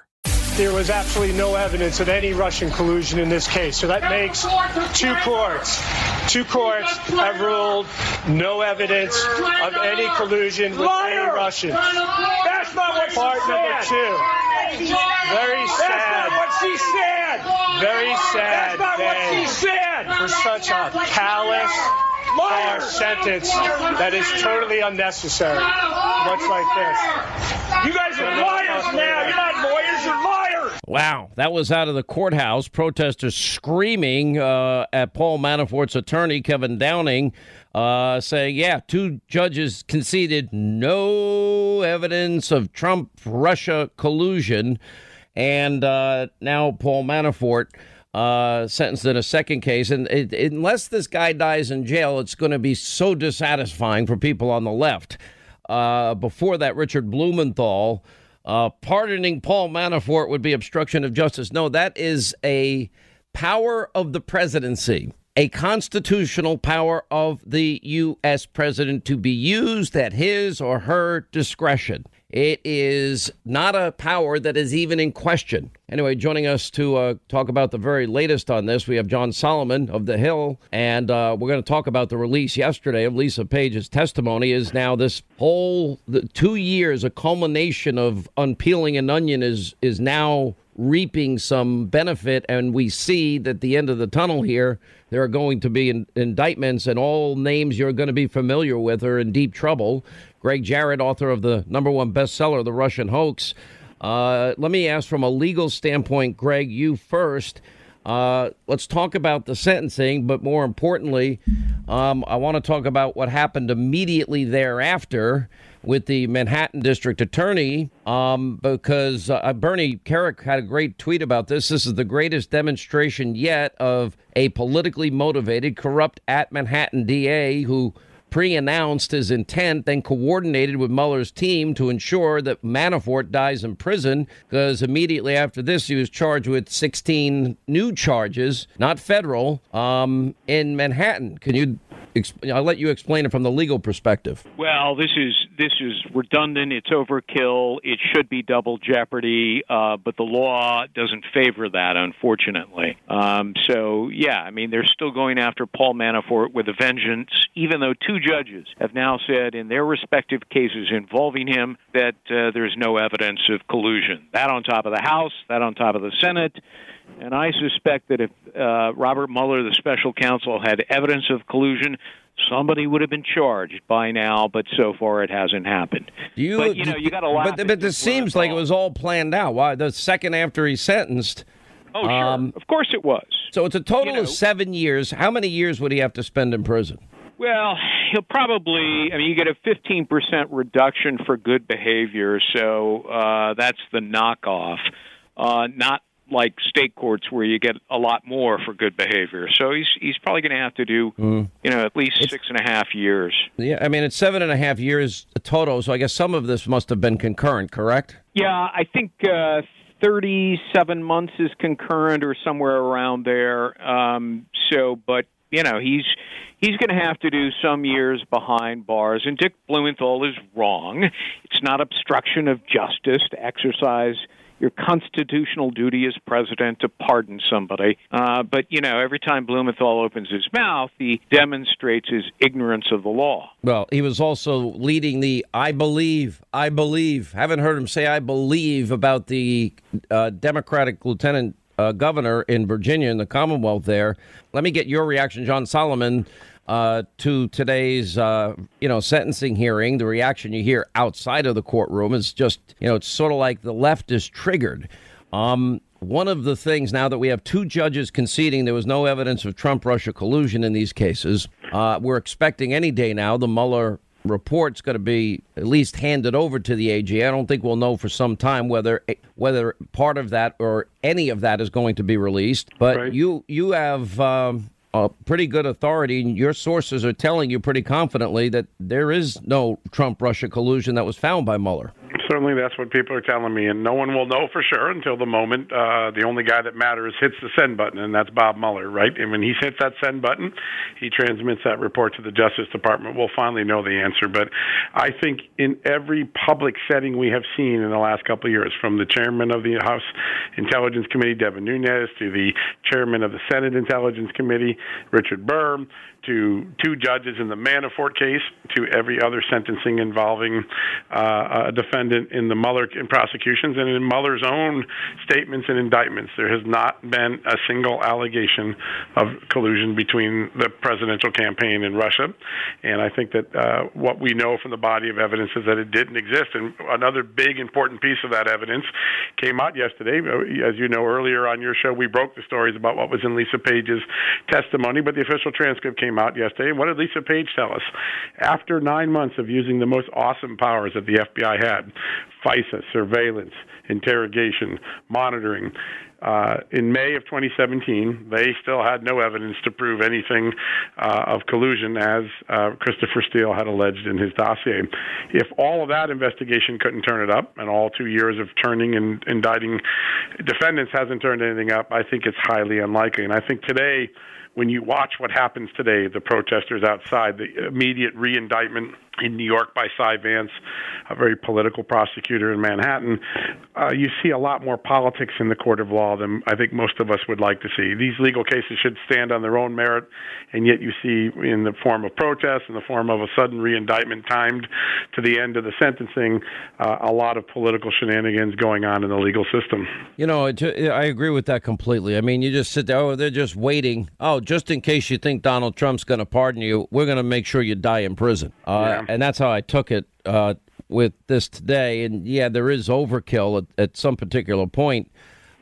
There was absolutely no evidence of any Russian collusion in this case, so that makes two courts. Two courts have ruled no evidence of any collusion with any Russian. That's not what she said. Part number two. Very sad. That's not what she said. Very sad. That's not what she said. For such a callous liar sentence that is totally unnecessary, much like this. You guys are liars now. You're not lawyers. You're liars. murder. Wow. That was out of the courthouse. Protesters screaming uh, at Paul Manafort's attorney, Kevin Downing, uh, saying, yeah, two judges conceded no evidence of Trump-Russia collusion. And uh, now Paul Manafort uh, sentenced in a second case. And it, it, unless this guy dies in jail, it's going to be so dissatisfying for people on the left. Uh, before that, Richard Blumenthal, uh, pardoning Paul Manafort would be obstruction of justice. No, that is a power of the presidency, a constitutional power of the U S president to be used at his or her discretion. It is not a power that is even in question. Anyway, joining us to uh, talk about the very latest on this, we have John Solomon of The Hill, and uh, we're going to talk about the release yesterday of Lisa Page's testimony. Is now this whole the two years, a culmination of unpeeling an onion is is now reaping some benefit, and we see that the end of the tunnel here, there are going to be in, indictments, and all names you're going to be familiar with are in deep trouble. Greg Jarrett, author of the number one bestseller, The Russian Hoax. Uh, let me ask from a legal standpoint, Greg, you first. Uh, let's talk about the sentencing, but more importantly, um, I want to talk about what happened immediately thereafter with the Manhattan District Attorney, um, because uh, Bernie Kerik had a great tweet about this. This is the greatest demonstration yet of a politically motivated, corrupt at Manhattan D A who pre-announced his intent, then coordinated with Mueller's team to ensure that Manafort dies in prison, because immediately after this, he was charged with sixteen new charges, not federal, um, in Manhattan. Can you? Exp- I'll let you explain it from the legal perspective. Well, this is this is redundant. It's overkill. It should be double jeopardy, uh, but the law doesn't favor that, unfortunately. Um, so, yeah, I mean, they're still going after Paul Manafort with a vengeance, even though two judges have now said in their respective cases involving him that uh, there's no evidence of collusion. That on top of the House, that on top of the Senate. And I suspect that if uh, Robert Mueller, the special counsel, had evidence of collusion, somebody would have been charged by now. But so far, it hasn't happened. You, but you know, you got to laugh. But, but this seems like it was all planned out. Why? The second after he's sentenced. Oh, sure. Um, of course it was. So it's a total you know, of seven years. How many years would he have to spend in prison? Well, he'll probably, I mean, you get a fifteen percent reduction for good behavior. So uh, that's the knockoff, uh, not like state courts where you get a lot more for good behavior. So he's he's probably going to have to do, mm. you know, at least it's, six and a half years. Yeah, I mean, it's seven and a half years total, so I guess some of this must have been concurrent, correct? Yeah, I think uh, thirty-seven months is concurrent or somewhere around there. Um, so, but, you know, he's he's going to have to do some years behind bars. And Dick Blumenthal is wrong. It's not obstruction of justice to exercise your constitutional duty as president to pardon somebody. Uh, but, you know, every time Blumenthal opens his mouth, he demonstrates his ignorance of the law. Well, he was also leading the I believe, I believe. Haven't heard him say I believe about the uh, Democratic lieutenant uh, governor in Virginia in the Commonwealth there. Let me get your reaction, John Solomon, uh, to today's, uh, you know, sentencing hearing. The reaction you hear outside of the courtroom is just, you know, it's sort of like the left is triggered. Um, one of the things now that we have two judges conceding there was no evidence of Trump-Russia collusion in these cases, uh, we're expecting any day now the Mueller report's going to be at least handed over to the A G. I don't think we'll know for some time whether whether part of that or any of that is going to be released. But right. you you have... Um, Uh, pretty good authority, and your sources are telling you pretty confidently that there is no Trump-Russia collusion that was found by Mueller. Certainly that's what people are telling me, and no one will know for sure until the moment uh, the only guy that matters hits the send button, and that's Bob Mueller, right? And when he hits that send button, he transmits that report to the Justice Department. We'll finally know the answer, but I think in every public setting we have seen in the last couple of years, from the chairman of the House Intelligence Committee, Devin Nunes, to the chairman of the Senate Intelligence Committee, Richard Burr, to two judges in the Manafort case, to every other sentencing involving uh, a defendant in, in the Mueller in prosecutions and in Mueller's own statements and indictments. There has not been a single allegation of collusion between the presidential campaign and Russia. And I think that uh, what we know from the body of evidence is that it didn't exist. And another big important piece of that evidence came out yesterday. As you know, earlier on your show, we broke the stories about what was in Lisa Page's testimony, but the official transcript came out yesterday. And what did Lisa Page tell us? After nine months of using the most awesome powers that the F B I had, FISA, surveillance, interrogation, monitoring, Uh, in May of twenty seventeen, they still had no evidence to prove anything uh, of collusion, as uh, Christopher Steele had alleged in his dossier. If all of that investigation couldn't turn it up, and all two years of turning and indicting defendants hasn't turned anything up, I think it's highly unlikely. And I think today, when you watch what happens today, the protesters outside, the immediate re-indictment in New York by Cy Vance, a very political prosecutor in Manhattan, uh, you see a lot more politics in the court of law than I think most of us would like to see. These legal cases should stand on their own merit, and yet you see in the form of protests, in the form of a sudden re-indictment timed to the end of the sentencing, uh, a lot of political shenanigans going on in the legal system. You know, I agree with that completely. I mean, you just sit there, oh, they're just waiting. Oh, just in case you think Donald Trump's going to pardon you, we're going to make sure you die in prison. Uh, yeah. And that's how I took it uh, with this today. And, yeah, there is overkill at, at some particular point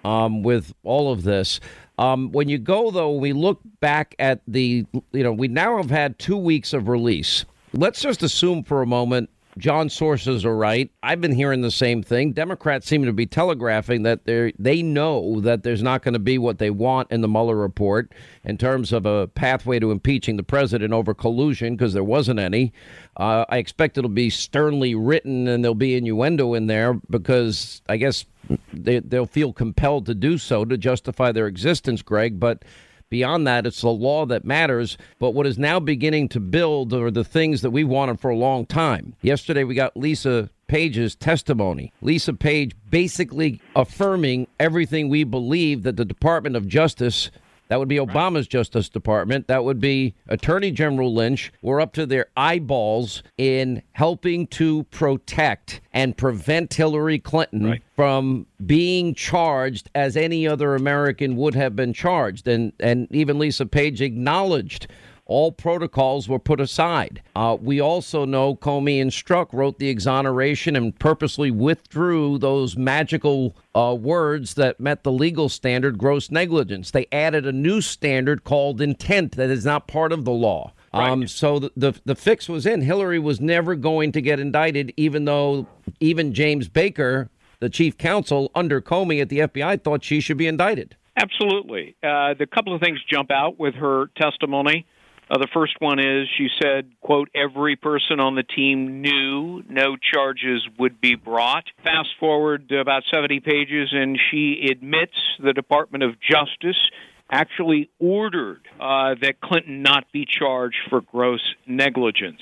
um, with all of this. Um, when you go, though, we look back at the, you know, we now have had two weeks of release. Let's just assume for a moment John's sources are right. I've been hearing the same thing. Democrats seem to be telegraphing that they they know that there's not going to be what they want in the Mueller report in terms of a pathway to impeaching the president over collusion, because there wasn't any. Uh, I expect it'll be sternly written and there'll be innuendo in there because I guess they, they'll feel compelled to do so to justify their existence, Greg. But beyond that, it's the law that matters. But what is now beginning to build are the things that we wanted for a long time. Yesterday, we got Lisa Page's testimony. Lisa Page basically affirming everything we believe that the Department of Justice, that would be Obama's Justice Department, that would be Attorney General Lynch, were up to their eyeballs in helping to protect and prevent Hillary Clinton right. from being charged as any other American would have been charged. And, and even Lisa Page acknowledged all protocols were put aside. Uh, we also know Comey and Strzok wrote the exoneration and purposely withdrew those magical uh, words that met the legal standard, gross negligence. They added a new standard called intent that is not part of the law. Right. Um, so the, the the fix was in. Hillary was never going to get indicted, even though even James Baker, the chief counsel under Comey at the F B I, thought she should be indicted. Absolutely. Uh, the couple of things jump out with her testimony. Uh, the first one is she said, quote, every person on the team knew no charges would be brought. Fast forward to about seventy pages, and she admits the Department of Justice actually ordered uh, that Clinton not be charged for gross negligence.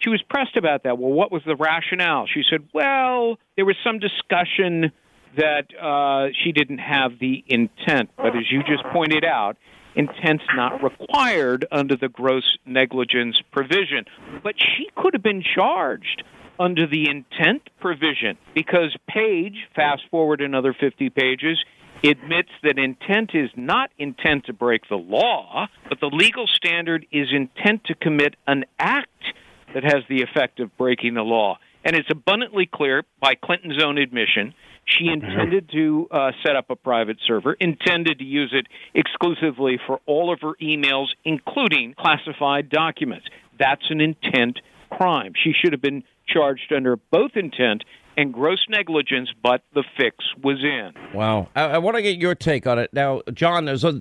She was pressed about that. Well, what was the rationale? She said, well, there was some discussion that uh, she didn't have the intent. But as you just pointed out, intent's not required under the gross negligence provision. But she could have been charged under the intent provision because Page, fast forward another fifty pages, admits that intent is not intent to break the law, but the legal standard is intent to commit an act that has the effect of breaking the law. And it's abundantly clear by Clinton's own admission she intended to uh, set up a private server, intended to use it exclusively for all of her emails, including classified documents. That's an intent crime. She should have been charged under both intent and gross negligence, but the fix was in. Wow. I, I want to get your take on it. Now, John, there's a,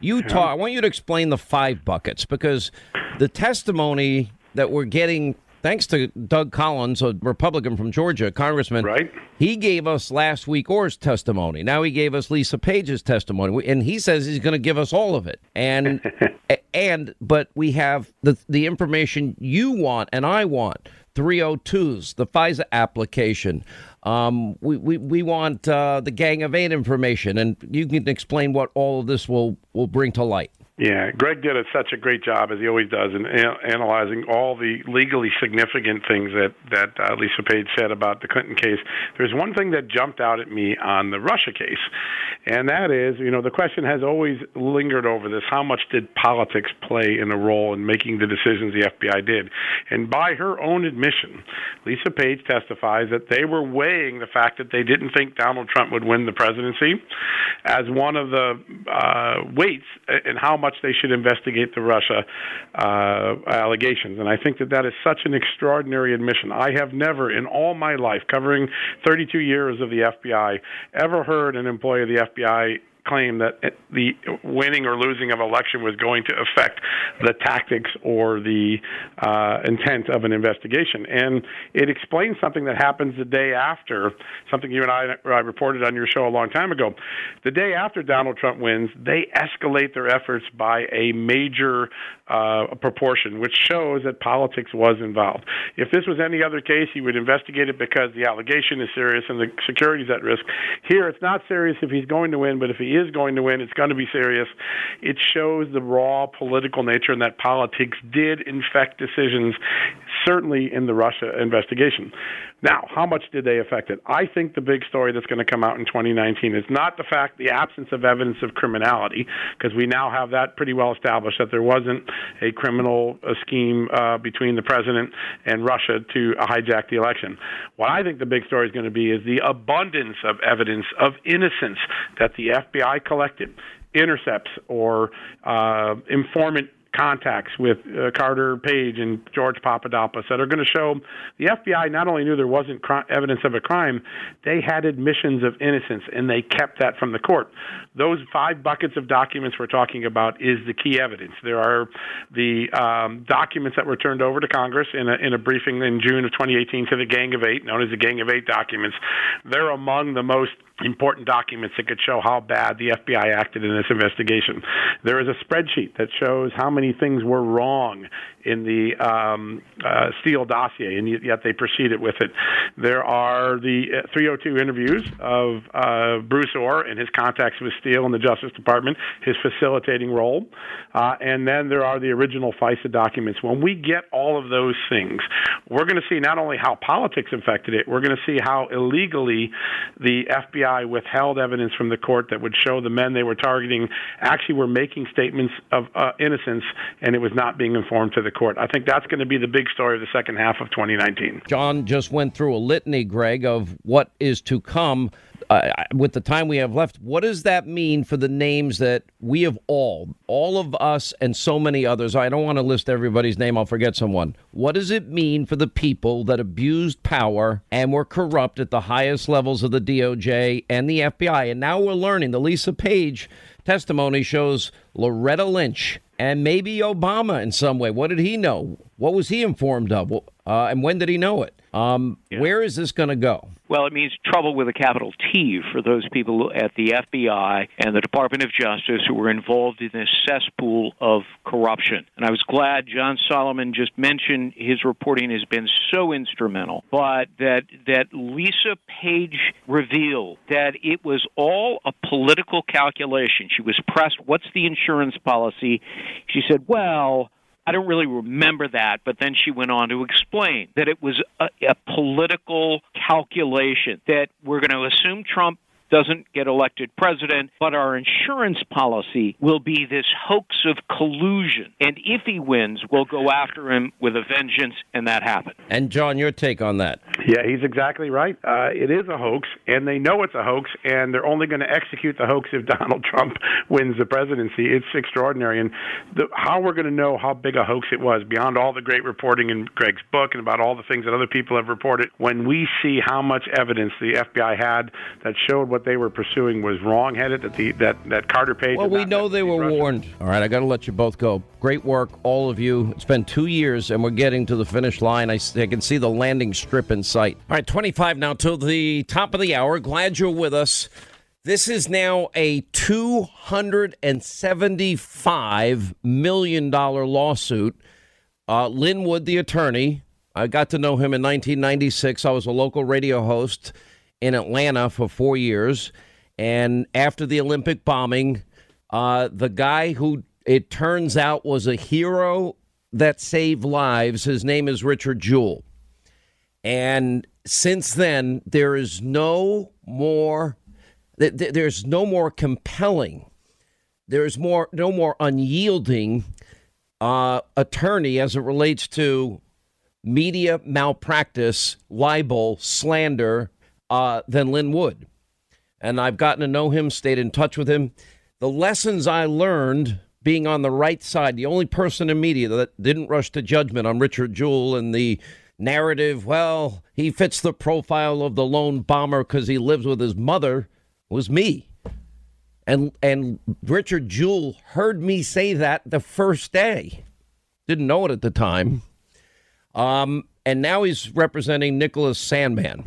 you talk, I want you to explain the five buckets, because the testimony that we're getting, thanks to Doug Collins, a Republican from Georgia, congressman, right. He gave us last week Orr's testimony. Now he gave us Lisa Page's testimony, and he says he's going to give us all of it. And and but we have the the information you want and I want. three oh twos, the FISA application. Um, we, we, we want uh, the Gang of Eight information, and you can explain what all of this will, will bring to light. Yeah, Greg did a, such a great job, as he always does, in a- analyzing all the legally significant things that, that uh, Lisa Page said about the Clinton case. There's one thing that jumped out at me on the Russia case, and that is, you know, the question has always lingered over this, how much did politics play in a role in making the decisions the F B I did? And by her own admission, Lisa Page testifies that they were weighing the fact that they didn't think Donald Trump would win the presidency as one of the uh, weights in how much much they should investigate the Russia uh, allegations. And I think that that is such an extraordinary admission. I have never in all my life, covering thirty-two years of the F B I, ever heard an employee of the F B I claim that the winning or losing of election was going to affect the tactics or the uh, intent of an investigation. And it explains something that happens the day after, something you and I, I reported on your show a long time ago. The day after Donald Trump wins, they escalate their efforts by a major uh, proportion, which shows that politics was involved. If this was any other case, he would investigate it because the allegation is serious and the security is at risk. Here, it's not serious if he's going to win, but if he is going to win, it's going to be serious. It shows the raw political nature and that politics did infect decisions, certainly in the Russia investigation. Now, how much did they affect it? I think the big story that's going to come out in twenty nineteen is not the fact, the absence of evidence of criminality, because we now have that pretty well established, that there wasn't a criminal a scheme uh, between the president and Russia to hijack the election. What I think the big story is going to be is the abundance of evidence of innocence that the F B I collected, intercepts or uh, informant contacts with uh, Carter Page and George Papadopoulos that are going to show the F B I not only knew there wasn't cr- evidence of a crime, they had admissions of innocence, and they kept that from the court. Those five buckets of documents we're talking about is the key evidence. There are the um, documents that were turned over to Congress in a, in a briefing in June of twenty eighteen to the Gang of Eight, known as the Gang of Eight documents. They're among the most important documents that could show how bad the F B I acted in this investigation. There is a spreadsheet that shows how many things were wrong in the um, uh, Steele dossier, and yet they proceeded with it. There are the uh, three oh two interviews of uh, Bruce Ohr and his contacts with Steele in the Justice Department, his facilitating role. Uh, and then there are the original FISA documents. When we get all of those things, we're going to see not only how politics affected it, we're going to see how illegally the F B I withheld evidence from the court that would show the men they were targeting actually were making statements of uh, innocence, and it was not being informed to the court. I think that's going to be the big story of the second half of twenty nineteen. John just went through a litany, Greg, of what is to come. Uh, with the time we have left, what does that mean for the names that we have all, all of us and so many others? I don't want to list everybody's name. I'll forget someone. What does it mean for the people that abused power and were corrupt at the highest levels of the D O J and the F B I? And now we're learning the Lisa Page testimony shows Loretta Lynch and maybe Obama in some way. What did he know? What was he informed of? Uh, and when did he know it? Um, yeah. Where is this going to go? Well, it means trouble with a capital T for those people at the F B I and the Department of Justice who were involved in this cesspool of corruption. And I was glad John Solomon just mentioned his reporting has been so instrumental, but that that Lisa Page revealed that it was all a political calculation. She was pressed, what's the insurance policy? She said, well, I don't really remember that, but then she went on to explain that it was a, a political calculation, that we're going to assume Trump doesn't get elected president, but our insurance policy will be this hoax of collusion. And if he wins, we'll go after him with a vengeance, and that happened. And, John, your take on that? Yeah, he's exactly right. Uh, it is a hoax, and they know it's a hoax, and they're only going to execute the hoax if Donald Trump wins the presidency. It's extraordinary. And the, how we're going to know how big a hoax it was, beyond all the great reporting in Greg's book and about all the things that other people have reported, when we see how much evidence the F B I had that showed what they were pursuing was wrong-headed, that the that, that Carter Page... Well, we know they were Russian. Warned. All right, I got to let you both go. Great work, all of you. It's been two years, and we're getting to the finish line. I, I can see the landing strip in sight. All right, twenty-five now till the top of the hour. Glad you're with us. This is now a two hundred seventy-five million dollars lawsuit. Uh, Lin Wood, the attorney, I got to know him in nineteen ninety-six. I was a local radio host in Atlanta for four years, and after the Olympic bombing, uh, the guy who it turns out was a hero that saved lives. His name is Richard Jewell. And since then, there is no more, there's no more compelling, there's more no more unyielding uh, attorney as it relates to media malpractice, libel, slander uh, than Lin Wood. And I've gotten to know him, stayed in touch with him. The lessons I learned being on the right side, the only person in media that didn't rush to judgment on Richard Jewell and the narrative, well, he fits the profile of the lone bomber because he lives with his mother, was me. And and Richard Jewell heard me say that the first day. Didn't know it at the time. Um, and now he's representing Nicholas Sandmann.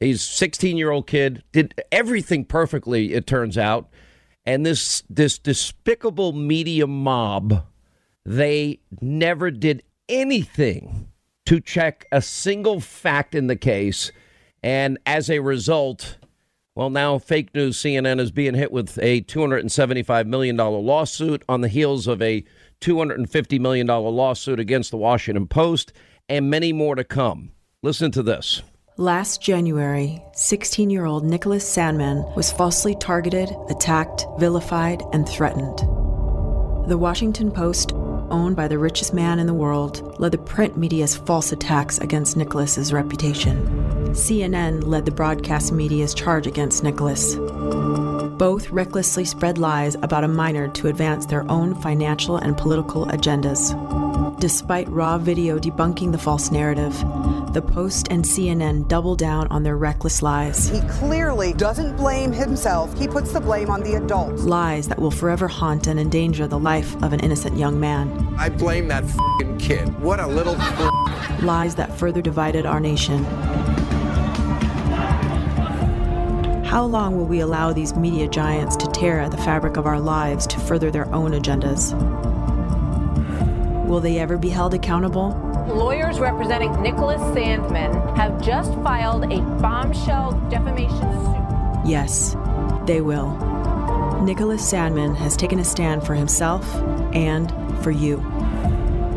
He's a sixteen-year-old kid, did everything perfectly, it turns out. And this this despicable media mob, they never did anything to check a single fact in the case. And as a result, well, now fake news C N N is being hit with a two hundred seventy-five million dollars lawsuit on the heels of a two hundred fifty million dollars lawsuit against the Washington Post, and many more to come. Listen to this. Last January, sixteen-year-old Nicholas Sandmann was falsely targeted, attacked, vilified, and threatened. The Washington Post, owned by the richest man in the world, led the print media's false attacks against Nicholas's reputation. C N N led the broadcast media's charge against Nicholas. Both recklessly spread lies about a minor to advance their own financial and political agendas. Despite raw video debunking the false narrative, the Post and C N N double down on their reckless lies. He clearly doesn't blame himself. He puts the blame on the adults. Lies that will forever haunt and endanger the life of an innocent young man. I blame that f***ing kid. What a little f***. Lies that further divided our nation. How long will we allow these media giants to tear at the fabric of our lives to further their own agendas? Will they ever be held accountable? Lawyers representing Nicholas Sandmann have just filed a bombshell defamation suit. Yes, they will. Nicholas Sandmann has taken a stand for himself and for you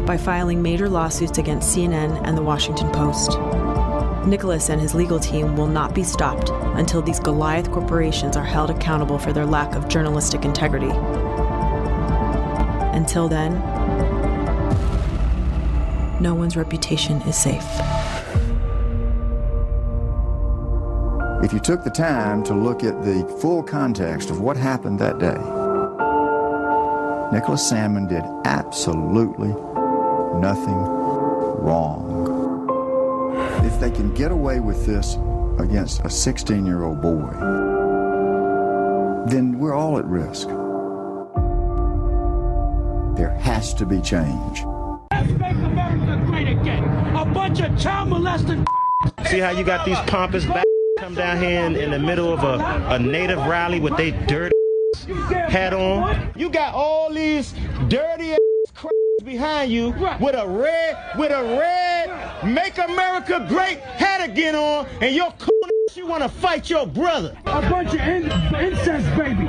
by filing major lawsuits against C N N and the Washington Post. Nicholas and his legal team will not be stopped until these Goliath corporations are held accountable for their lack of journalistic integrity. Until then, no one's reputation is safe. If you took the time to look at the full context of what happened that day, Nicholas Sandmann did absolutely nothing wrong. If they can get away with this against a sixteen-year-old boy, then we're all at risk. There has to be change. Let's make America great again. A bunch of child molested. See how you got these pompous b****s come down here in, in the middle of a, a native rally with they dirty hat on. You got all these dirty crap behind you with a red, with a red Make America Great hat again on, and your cool ass, you want to fight your brother. A bunch of in, incest babies.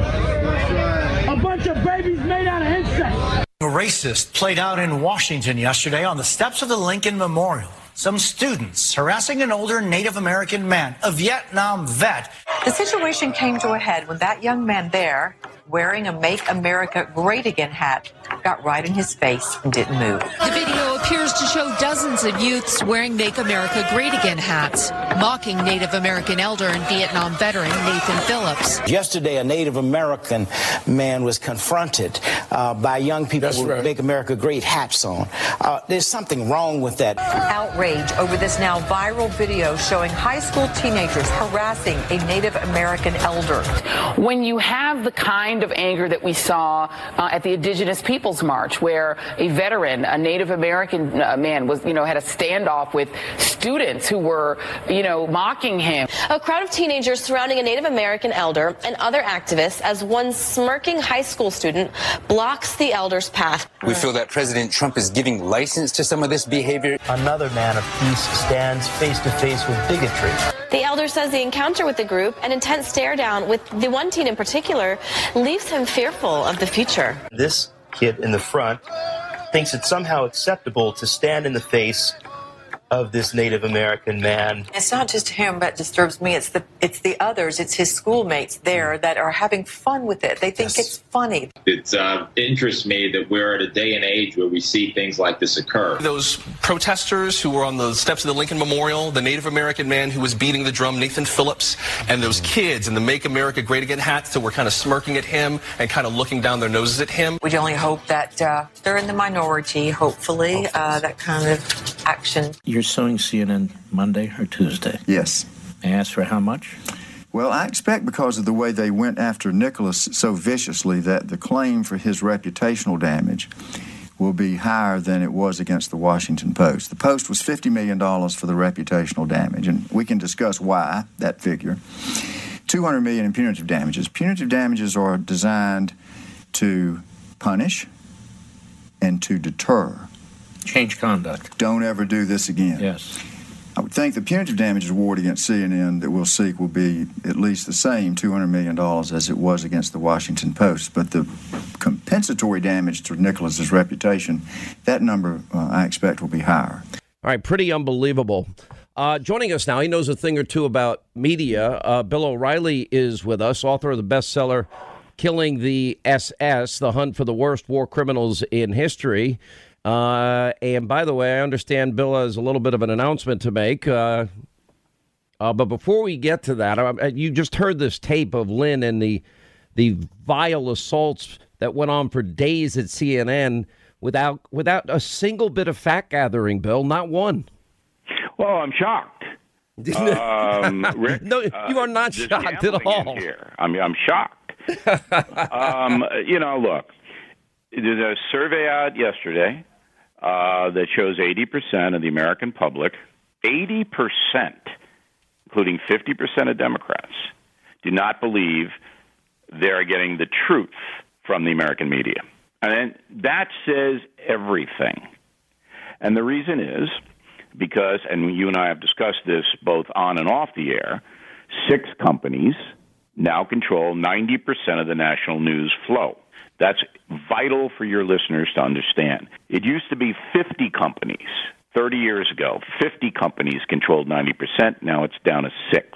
A bunch of babies made out of incest. A racist played out in Washington yesterday on the steps of the Lincoln Memorial. Some students harassing an older Native American man, a Vietnam vet. The situation came to a head when that young man there, wearing a Make America Great Again hat, got right in his face and didn't move. The video appears to show dozens of youths wearing Make America Great Again hats, mocking Native American elder and Vietnam veteran Nathan Phillips. Yesterday, a Native American man was confronted uh, by young people That's with right. Make America Great hats on. Uh, there's something wrong with that. Outrage over this now viral video showing high school teenagers harassing a Native American elder. When you have the kind of anger that we saw uh, at the Indigenous People March, where a veteran, a Native American uh, man was, you know, had a standoff with students who were, you know, mocking him. A crowd of teenagers surrounding a Native American elder and other activists as one smirking high school student blocks the elder's path. We feel that President Trump is giving license to some of this behavior. Another man of peace stands face to face with bigotry. The elder says the encounter with the group, an intense stare down with the one teen in particular, leaves him fearful of the future. This kid in the front, thinks it's somehow acceptable to stand in the face of this Native American man. It's not just him that disturbs me. It's the it's the others. It's his schoolmates there that are having fun with it. They think yes. it's funny. It uh, interests me that we're at a day and age where we see things like this occur. Those protesters who were on the steps of the Lincoln Memorial, the Native American man who was beating the drum, Nathan Phillips, and those kids in the Make America Great Again hats that were kind of smirking at him and kind of looking down their noses at him. We only hope that uh, they're in the minority, hopefully, uh, that kind of action. You're You're suing C N N Monday or Tuesday? Yes. May I ask for how much? Well, I expect because of the way they went after Nicholas so viciously that the claim for his reputational damage will be higher than it was against the Washington Post. The Post was fifty million dollars for the reputational damage, and we can discuss why, that figure. two hundred million dollars in punitive damages. Punitive damages are designed to punish and to deter. Change conduct. Don't ever do this again. Yes. I would think the punitive damages award against C N N that we'll seek will be at least the same, two hundred million dollars, as it was against the Washington Post. But the compensatory damage to Nicholas's reputation, that number, uh, I expect, will be higher. All right, pretty unbelievable. Uh, joining us now, he knows a thing or two about media. Uh, Bill O'Reilly is with us, author of the bestseller Killing the S S, The Hunt for the Worst War Criminals in History. Uh, and by the way, I understand Bill has a little bit of an announcement to make. Uh, uh, but before we get to that, I, you just heard this tape of Lin and the the vile assaults that went on for days at C N N without without a single bit of fact gathering, Bill, not one. Well, I'm shocked. um, Rick, no, uh, you are not shocked at all. Here. I mean, I'm shocked. um, you know, look, there's a survey out yesterday. Uh, that shows eighty percent of the American public, eighty percent, including fifty percent of Democrats, do not believe they're getting the truth from the American media. And that says everything. And the reason is because, and you and I have discussed this both on and off the air, six companies now control ninety percent of the national news flow. That's vital for your listeners to understand. It used to be fifty companies. thirty years ago, fifty companies controlled ninety percent. Now it's down to six.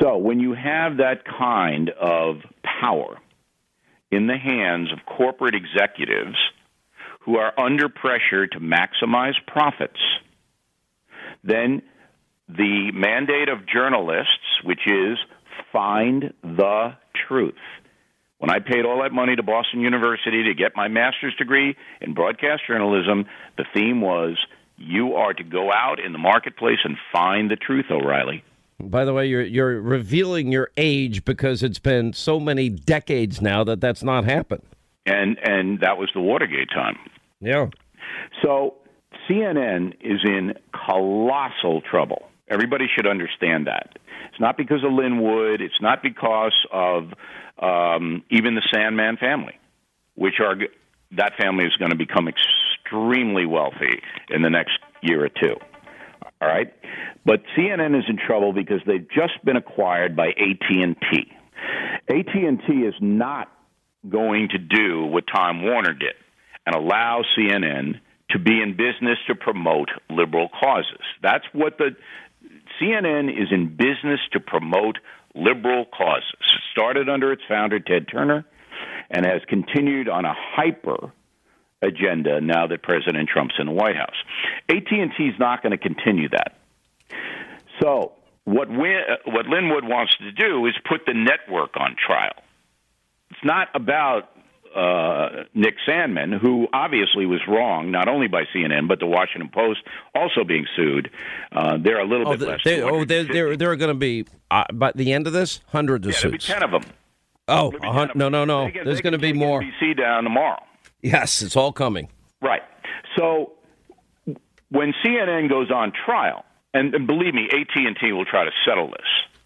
So when you have that kind of power in the hands of corporate executives who are under pressure to maximize profits, then the mandate of journalists, which is find the truth. When I paid all that money to Boston University to get my master's degree in broadcast journalism, the theme was, you are to go out in the marketplace and find the truth, O'Reilly. By the way, you're you're revealing your age because it's been so many decades now that that's not happened. And, and that was the Watergate time. Yeah. So C N N is in colossal trouble. Everybody should understand that. It's not because of Lin Wood. It's not because of um, even the Sandmann family, which are that family is going to become extremely wealthy in the next year or two. All right. But C N N is in trouble because they've just been acquired by A T and T. A T and T is not going to do what Time Warner did and allow C N N to be in business to promote liberal causes. That's what the C N N is in business to promote liberal causes. It started under its founder, Ted Turner, and has continued on a hyper agenda now that President Trump's in the White House. A T and T is not going to continue that. So what we, what Lin Wood wants to do is put the network on trial. It's not about uh, Nick Sandmann, who obviously was wrong, not only by C N N, but the Washington Post also being sued. Uh, they're a little oh, bit they, less. They, oh, there they're, they're going to be, uh, by the end of this, hundreds of yeah, suits. There'll be ten of them. Oh, a hun- of them. no, no, no. Can, There's going to be more. N B C down tomorrow. Yes, it's all coming. Right. So when C N N goes on trial, and, and believe me, A T and T will try to settle this.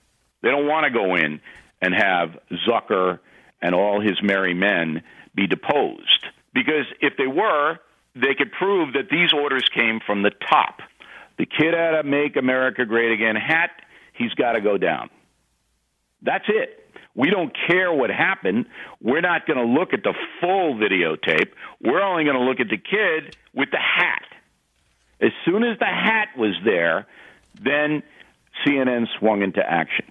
They don't want to go in and have Zucker and all his merry men be deposed. Because if they were, they could prove that these orders came from the top. The kid had a Make America Great Again hat, he's got to go down. That's it. We don't care what happened. We're not going to look at the full videotape. We're only going to look at the kid with the hat. As soon as the hat was there, then C N N swung into action.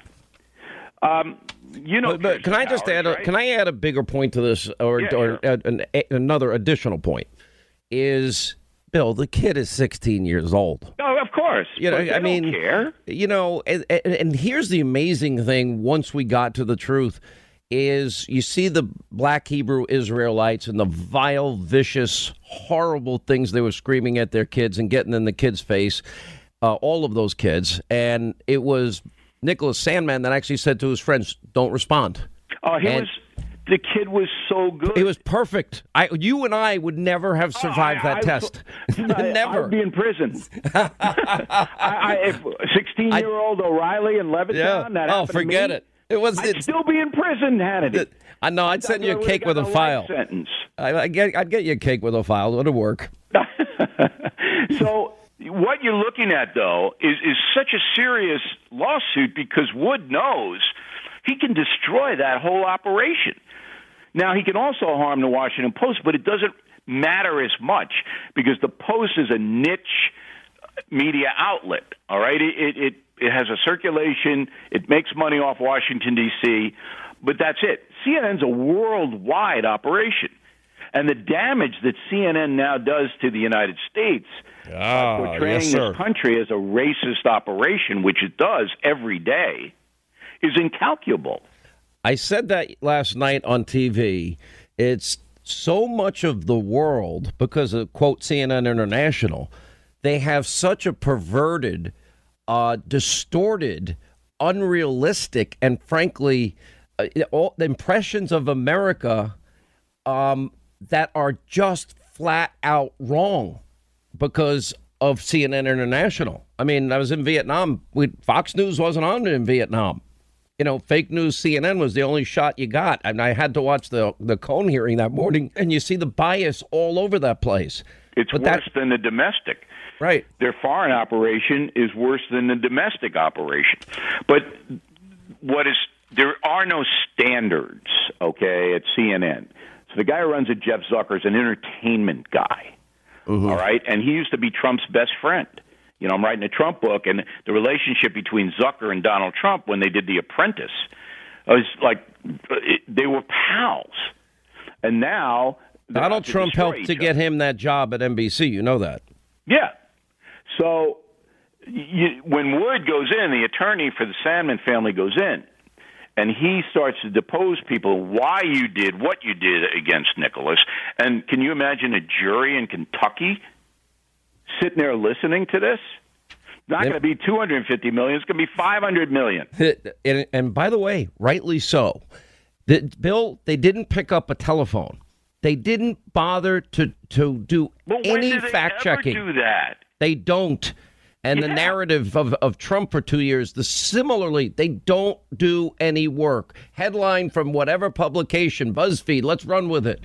Um, you know, but, but can I just hours, add? A, right? Can I add a bigger point to this, or, yeah, or yeah. An, a, another additional point? Is Bill, the kid is sixteen years old. Oh, of course. You know, I mean, don't care. You know, and, and, and here's the amazing thing. Once we got to the truth, is you see the black Hebrew Israelites and the vile, vicious, horrible things they were screaming at their kids and getting in the kids' face. Uh, all of those kids, and it was Nicholas Sandmann that actually said to his friends, "Don't respond." Oh, uh, he and was. The kid was so good. It was perfect. I, you and I would never have survived oh, I, that I, test. I, never. I'd be in prison. I, I, if sixteen-year-old O'Reilly and Leviton, yeah. that Oh, forget to me, it. It was. I'd still be in prison, Hannity. I know. I'd send you a cake with a, a file. Sentence. I, I'd, get, I'd get you a cake with a file. It'll work. So what you're looking at, though, is, is such a serious lawsuit because Wood knows he can destroy that whole operation. Now, he can also harm the Washington Post, but it doesn't matter as much because the Post is a niche media outlet, all right? It it, it has a circulation. It makes money off Washington, D C, but that's it. C N N's a worldwide operation. And the damage that C N N now does to the United States, oh, portraying yes, this country as a racist operation, which it does every day, is incalculable. I said that last night on T V. It's so much of the world, because of, quote, C N N International, they have such a perverted, uh, distorted, unrealistic, and frankly, uh, all impressions of America um that are just flat out wrong because of C N N International. I mean, I was in Vietnam. We, Fox News wasn't on in Vietnam. You know, fake news C N N was the only shot you got. And I had to watch the the Cohn hearing that morning, and you see the bias all over that place. It's but worse that, than the domestic. Right. Their foreign operation is worse than the domestic operation. But what is there are no standards, okay, at C N N. The guy who runs it, Jeff Zucker, is an entertainment guy, mm-hmm. all right? And he used to be Trump's best friend. You know, I'm writing a Trump book, and the relationship between Zucker and Donald Trump when they did The Apprentice, it was like it, they were pals. And now Donald Trump helped to get him that job at N B C. You know that. Yeah. So you, when Wood goes in, the attorney for the Sandmann family goes in, and he starts to depose people why you did what you did against Nicholas. And can you imagine a jury in Kentucky sitting there listening to this? Not going to be two hundred fifty million. It's going to be five hundred million. And, and by the way, rightly so. The, Bill, they didn't pick up a telephone. They didn't bother to, to do well, any fact-checking. Do that? They don't. And yeah. the narrative of, of Trump for two years, the similarly, they don't do any work. Headline from whatever publication, BuzzFeed, let's run with it.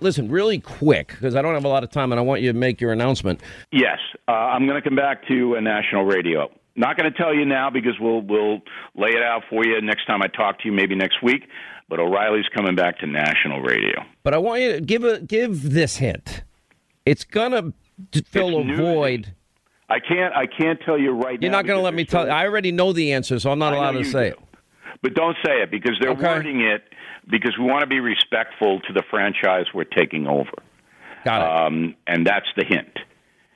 Listen, really quick, because I don't have a lot of time, and I want you to make your announcement. Yes, uh, I'm going to come back to uh, national radio. Not going to tell you now because we'll we'll lay it out for you next time I talk to you, maybe next week. But O'Reilly's coming back to national radio. But I want you to give a, give this hint. It's going to fill a void. I can't I can't tell you right now. You're not going to let me tell you. I already know the answer, so I'm not allowed to say it. But don't say it because they're wording it because we want to be respectful to the franchise we're taking over. Got it. Um, and that's the hint.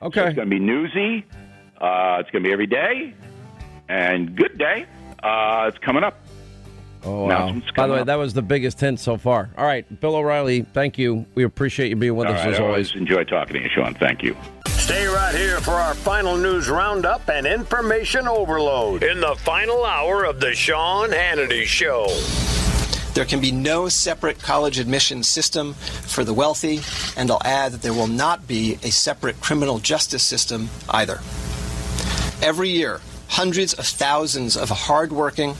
Okay. So it's going to be newsy. Uh, it's going to be every day. And good day. Uh, it's coming up. Oh, wow. By the way, up. that was the biggest hint so far. All right, Bill O'Reilly, thank you. We appreciate you being with All us right, as I always. always enjoy talking to you, Sean. Thank you. Stay right here for our final news roundup and information overload in the final hour of the Sean Hannity Show. There can be no separate college admission system for the wealthy, and I'll add that there will not be a separate criminal justice system either. Every year, hundreds of thousands of hardworking,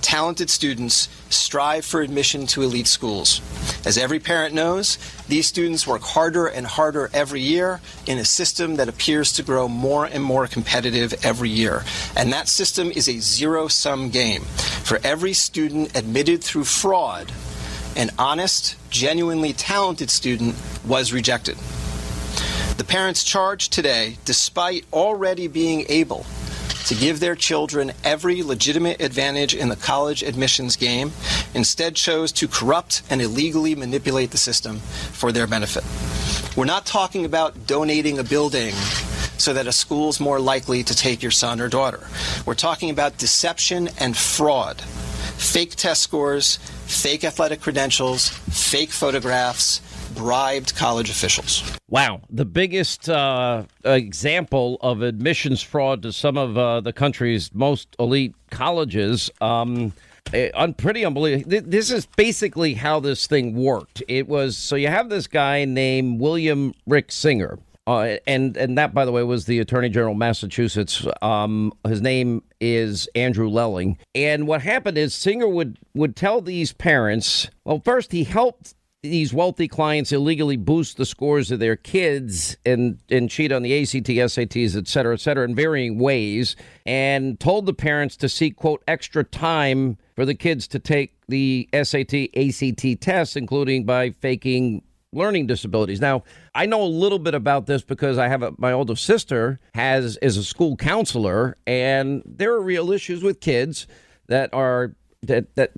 talented students strive for admission to elite schools. As every parent knows, these students work harder and harder every year in a system that appears to grow more and more competitive every year. And that system is a zero-sum game. For every student admitted through fraud, an honest, genuinely talented student was rejected. The parents charged today, despite already being able to give their children every legitimate advantage in the college admissions game, instead chose to corrupt and illegally manipulate the system for their benefit. We're not talking about donating a building so that a school's more likely to take your son or daughter. We're talking about deception and fraud, fake test scores, fake athletic credentials, fake photographs, bribed college officials. Wow. The biggest uh, example of admissions fraud to some of uh, the country's most elite colleges. Um, uh, pretty unbelievable. This is basically how this thing worked. It was, so you have this guy named William Rick Singer. Uh, and, and that, by the way, was the Attorney General of Massachusetts. Um, his name is Andrew Lelling. And what happened is Singer would, would tell these parents, well, first he helped these wealthy clients illegally boost the scores of their kids and, and cheat on the A C T, S A Ts, et cetera, et cetera, in varying ways, and told the parents to seek, quote, extra time for the kids to take the S A T, A C T tests, including by faking learning disabilities. Now, I know a little bit about this because I have a, my older sister has is a school counselor, and there are real issues with kids that are That, that,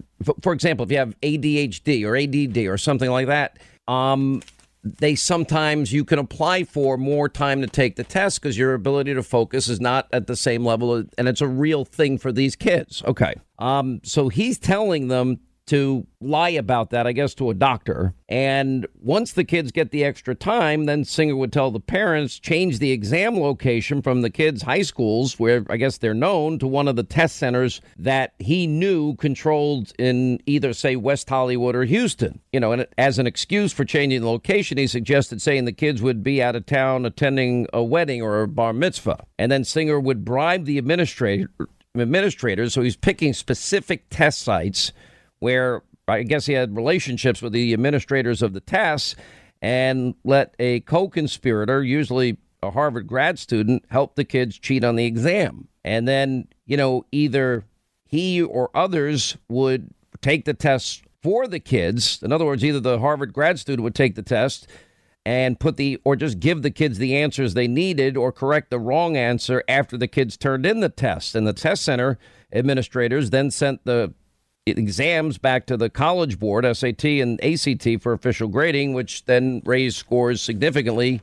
for example, if you have A D H D or A D D or something like that, um, they sometimes you can apply for more time to take the test because your ability to focus is not at the same level. Of, and it's a real thing for these kids. OK, um, so he's telling them to lie about that, I guess, to a doctor. And once the kids get the extra time, then Singer would tell the parents, change the exam location from the kids' high schools, where I guess they're known, to one of the test centers that he knew controlled in either, say, West Hollywood or Houston. You know, and as an excuse for changing the location, he suggested saying the kids would be out of town attending a wedding or a bar mitzvah. And then Singer would bribe the administrator, administrators, so he's picking specific test sites where I guess he had relationships with the administrators of the tests, and let a co-conspirator, usually a Harvard grad student, help the kids cheat on the exam. And then, you know, either he or others would take the test for the kids. In other words, either the Harvard grad student would take the test and put the or just give the kids the answers they needed, or correct the wrong answer after the kids turned in the test. And the test center administrators then sent the exams back to the College Board, S A T and A C T, for official grading, which then raised scores significantly.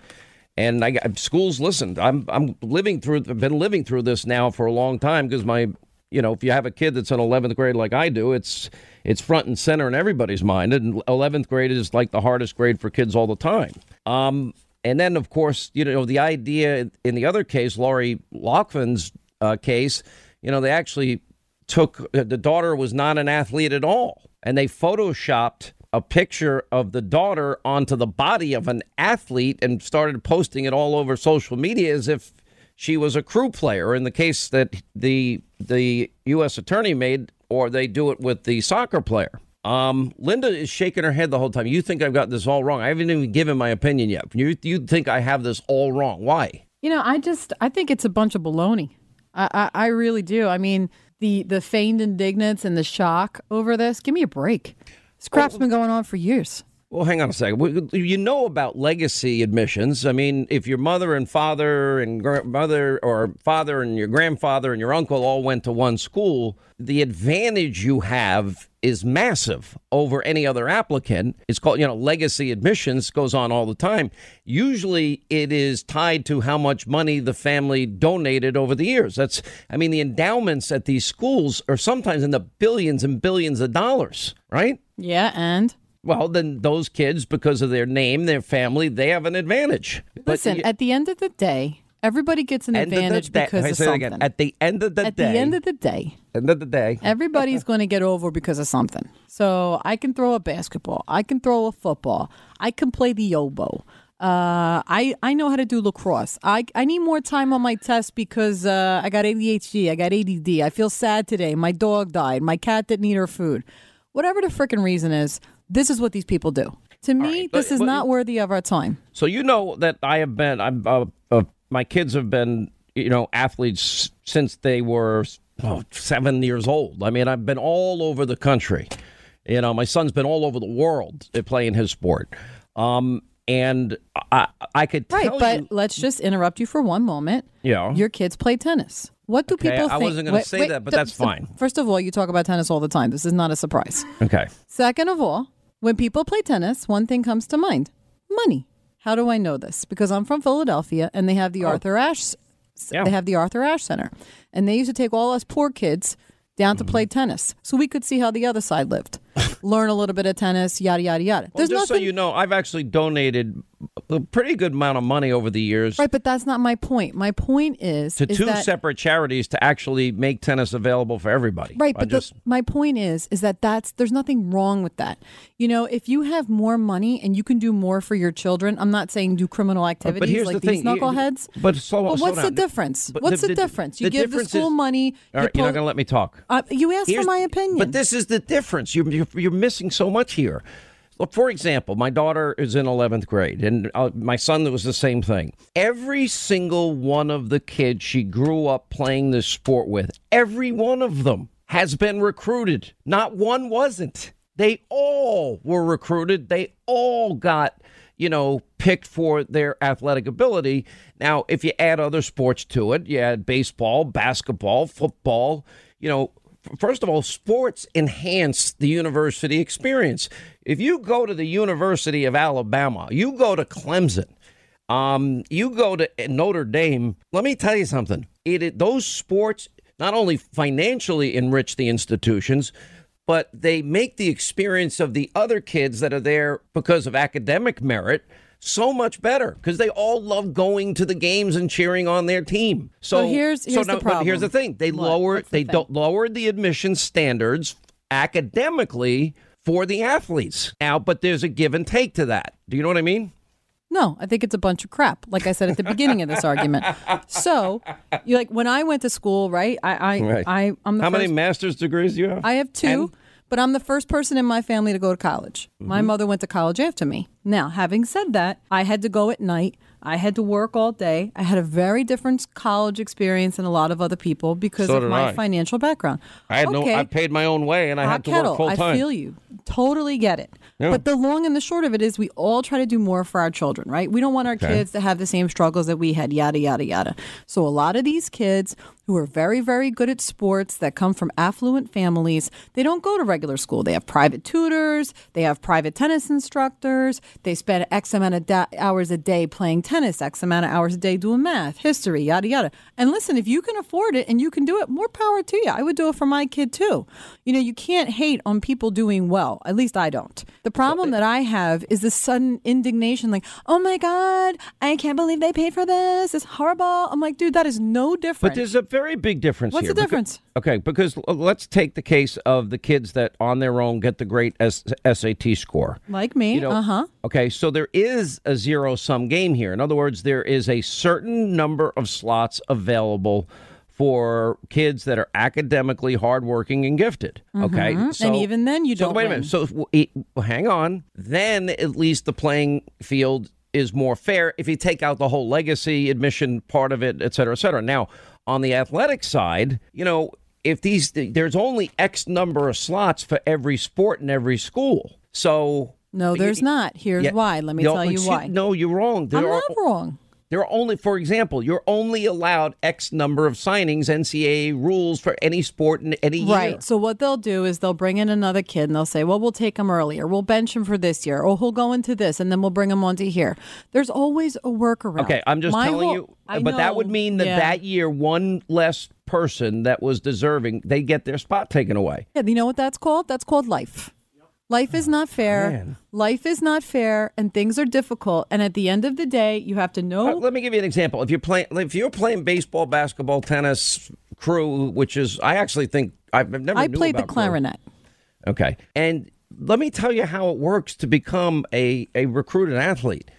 And I schools listened. I'm I'm living through. I've been living through this now for a long time because my, you know, if you have a kid that's in eleventh grade like I do, it's it's front and center in everybody's mind. And eleventh grade is like the hardest grade for kids all the time. Um, and then of course, you know, the idea in the other case, Lori Loughlin's uh, case, you know, they actually. Took the daughter was not an athlete at all, and they photoshopped a picture of the daughter onto the body of an athlete and started posting it all over social media as if she was a crew player. In the case that the the U S attorney made, or they do it with the soccer player. Um, Linda is shaking her head the whole time. You think I've got this all wrong. I haven't even given my opinion yet. You you think I have this all wrong. Why? You know, I just I think it's a bunch of baloney. I I, I really do. I mean. The the feigned indignance and the shock over this. Give me a break. This crap's been going on for years. Well, hang on a second. You know about legacy admissions. I mean, if your mother and father and grandmother or father and your grandfather and your uncle all went to one school, the advantage you have is massive over any other applicant. It's called, you know, legacy admissions, goes on all the time. Usually it is tied to how much money the family donated over the years. That's, I mean, the endowments at these schools are sometimes in the billions and billions of dollars, right? Yeah, and? Well, then those kids, because of their name, their family, they have an advantage. Listen, but, at the end of the day, everybody gets an advantage because of something. At the end of the day. At the end of the day. End of the day. Everybody's going to get over because of something. So I can throw a basketball. I can throw a football. I can play the oboe. Uh, I, I know how to do lacrosse. I, I need more time on my test because uh, I got A D H D. I got A D D. I feel sad today. My dog died. My cat didn't eat her food. Whatever the frickin' reason is, This is what these people do. To me, right, but, this is but, not worthy of our time. So you know that I have been, I'm, uh, uh, my kids have been, you know, athletes since they were oh, seven years old. I mean, I've been all over the country. You know, my son's been all over the world playing his sport. Um, and I, I could tell right, you... Right, but let's just interrupt you for one moment. Yeah. Your kids play tennis. What do okay, people I think? I wasn't going to say wait, that, but th- that's fine. First of all, you talk about tennis all the time. This is not a surprise. Okay. Second of all, when people play tennis, one thing comes to mind. Money. How do I know this? Because I'm from Philadelphia, and they have the oh. Arthur Ashe yeah. They have the Arthur Ashe Center. And they used to take all us poor kids down mm-hmm. to play tennis so we could see how the other side lived. Learn a little bit of tennis, yada, yada, yada. Well, There's just nothing... so you know, I've actually donated a pretty good amount of money over the years. Right, but that's not my point. My point is... To is two that... separate charities to actually make tennis available for everybody. Right, I but just... the, my point is is that that's there's nothing wrong with that. You know, if you have more money and you can do more for your children, I'm not saying do criminal activities but, but here's like the these thing. knuckleheads. But, so, but what's the difference? But what's the, the, the difference? You the give difference the school is... money... All right, you pull... you're not going to let me talk. Uh, you asked here's... for my opinion. But this is the difference. You're, you're, you're missing so much here. Look, for example, my daughter is in eleventh grade, and uh, my son, that was the same thing. Every single one of the kids she grew up playing this sport with, every one of them has been recruited. Not one wasn't. They all were recruited. They all got, you know, picked for their athletic ability. Now, if you add other sports to it, you add baseball, basketball, football, you know, first of all, sports enhance the university experience. If you go to the University of Alabama, you go to Clemson, um, you go to Notre Dame, let me tell you something. It, it those sports not only financially enrich the institutions, but they make the experience of the other kids that are there because of academic merit so much better, because they all love going to the games and cheering on their team. So, so here's, here's so now, the problem. But here's the thing: they what? lower the they thing? don't lower the admission standards academically for the athletes now. But there's a give and take to that. Do you know what I mean? No, I think it's a bunch of crap. Like I said at the beginning of this argument. So you like when I went to school, right? I I, right. I I'm the how first, many master's degrees do you have? I have two. And- But I'm the first person in my family to go to college. Mm-hmm. My mother went to college after me. Now, having said that, I had to go at night. I had to work all day. I had a very different college experience than a lot of other people because so of my I. financial background. I had okay. no, I paid my own way and I Hot had to kettle, work full time. I feel you. Totally get it. Yeah. But the long and the short of it is we all try to do more for our children, right? We don't want our okay. kids to have the same struggles that we had, yada, yada, yada. So a lot of these kids who are very, very good at sports that come from affluent families, they don't go to regular school. They have private tutors. They have private tennis instructors. They spend X amount of da- hours a day playing tennis, X amount of hours a day doing math, history, yada, yada. And listen, if you can afford it and you can do it, more power to you. I would do it for my kid, too. You know, you can't hate on people doing well. At least I don't. The problem that I have is this sudden indignation like, oh, my God, I can't believe they paid for this. It's horrible. I'm like, dude, that is no different. But there's a very big difference What's here. What's the difference? Because, okay, because let's take the case of the kids that on their own get the great S A T score. Like me, you know, uh-huh. Okay, so there is a zero-sum game here. In other words, there is a certain number of slots available for kids that are academically hardworking and gifted. Okay, mm-hmm. so, and even then you so don't. Wait a minute. Win. So well, hang on. Then at least the playing field is more fair if you take out the whole legacy admission part of it, et cetera, et cetera. Now, on the athletic side, you know, if these there's only X number of slots for every sport in every school, so. No, there's not. Here's yeah, why. Let me tell you excuse, why. No, you're wrong. There I'm are, not wrong. There are only, for example, you're only allowed X number of signings, N C A A rules for any sport in any year. Right. So what they'll do is they'll bring in another kid and they'll say, well, we'll take him earlier. We'll bench him for this year. Or he'll go into this and then we'll bring him onto here. There's always a workaround. Okay, I'm just My telling whole, you. I but know, that would mean that yeah. that year, one less person that was deserving, they get their spot taken away. Yeah, you know what that's called? That's called life. Life is not fair. Man. Life is not fair, and things are difficult. And at the end of the day, you have to know. Uh, let me give you an example. If you're playing, if you're playing baseball, basketball, tennis, crew, which is, I actually think I've never. I knew played about the clarinet. Crew. Okay, and let me tell you how it works to become a a recruited athlete.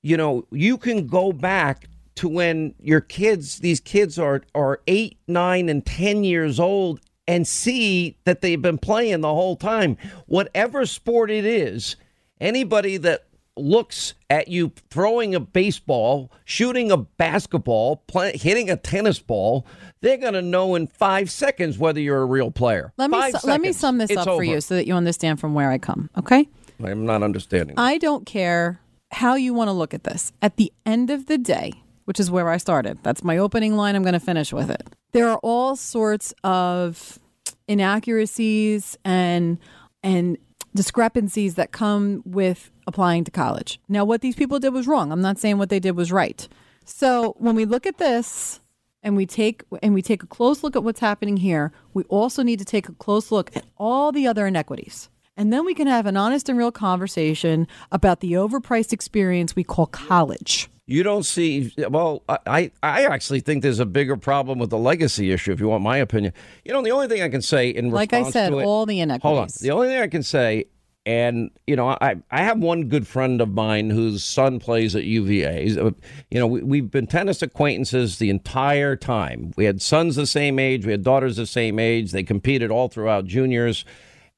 You know, you can go back to when your kids, these kids are are eight, nine, and ten years old. and see that they've been playing the whole time. Whatever sport it is, anybody that looks at you throwing a baseball, shooting a basketball, play, hitting a tennis ball, they're going to know in five seconds whether you're a real player. Let me, su- let me sum this up for you so that you understand from where I come, okay? I'm not understanding. I don't care how you want to look at this. At the end of the day, which is where I started, that's my opening line, I'm going to finish with it. There are all sorts of inaccuracies and and discrepancies that come with applying to college. Now, what these people did was wrong. I'm not saying what they did was right. So when we look at this and we take and we take a close look at what's happening here, we also need to take a close look at all the other inequities. And then we can have an honest and real conversation about the overpriced experience we call college. You don't see, well, I, I actually think there's a bigger problem with the legacy issue, if you want my opinion. You know, the only thing I can say in response to it. Like I said, all the inequities. Hold on. The only thing I can say, and, you know, I, I have one good friend of mine whose son plays at U V A. He's, you know, we, we've been tennis acquaintances the entire time. We had sons the same age. We had daughters the same age. They competed all throughout juniors.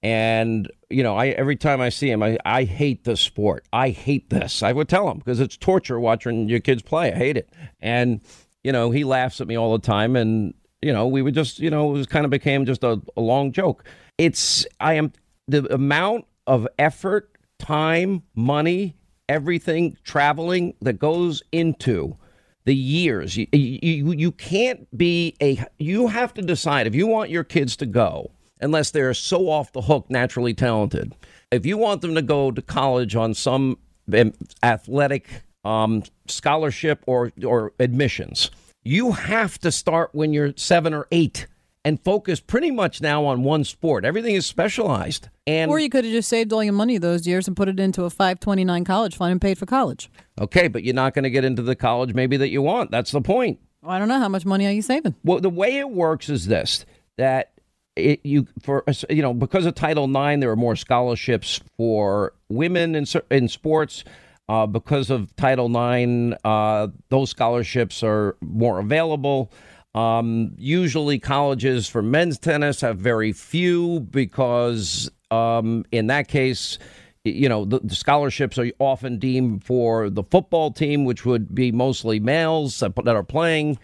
And, you know, I every time I see him, I, I hate this sport. I hate this. I would tell him because it's torture watching your kids play. I hate it. And, you know, he laughs at me all the time. And, you know, we would just, you know, it was kind of became just a, a long joke. It's I am the amount of effort, time, money, everything, traveling that goes into the years. You, you, you can't be a you have to decide if you want your kids to go. Unless they're so off the hook, naturally talented. If you want them to go to college on some athletic um, scholarship or, or admissions, you have to start when you're seven or eight and focus pretty much now on one sport. Everything is specialized. And or you could have just saved all your money those years and put it into a five twenty-nine college fund and paid for college. Okay, but you're not going to get into the college maybe that you want. That's the point. Well, I don't know. How much money are you saving? Well, the way it works is this, that It, you for you know because of Title nine, there are more scholarships for women in in sports. Uh, because of Title nine, uh, those scholarships are more available. Um, usually, colleges for men's tennis have very few because um, in that case, you know the, the scholarships are often deemed for the football team, which would be mostly males that, that are playing.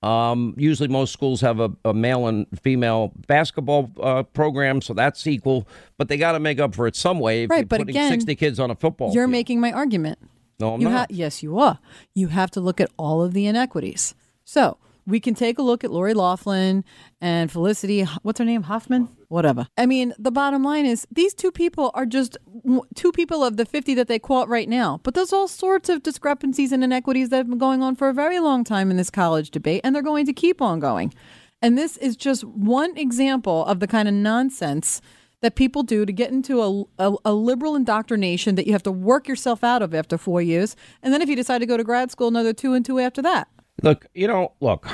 Um, usually most schools have a, a male and female basketball uh, program, so that's equal. But they got to make up for it some way. If right, you're but putting again, sixty kids on a football You're field. Making my argument. No, I'm you not. Ha- yes, you are. You have to look at all of the inequities. So we can take a look at Lori Loughlin and Felicity. What's her name? Hoffman? Whatever. I mean, the bottom line is these two people are just two people of the fifty that they quote right now. But there's all sorts of discrepancies and inequities that have been going on for a very long time in this college debate, and they're going to keep on going. And this is just one example of the kind of nonsense that people do to get into a, a, a liberal indoctrination that you have to work yourself out of after four years. And then if you decide to go to grad school, another two and two after that. Look, you know, look,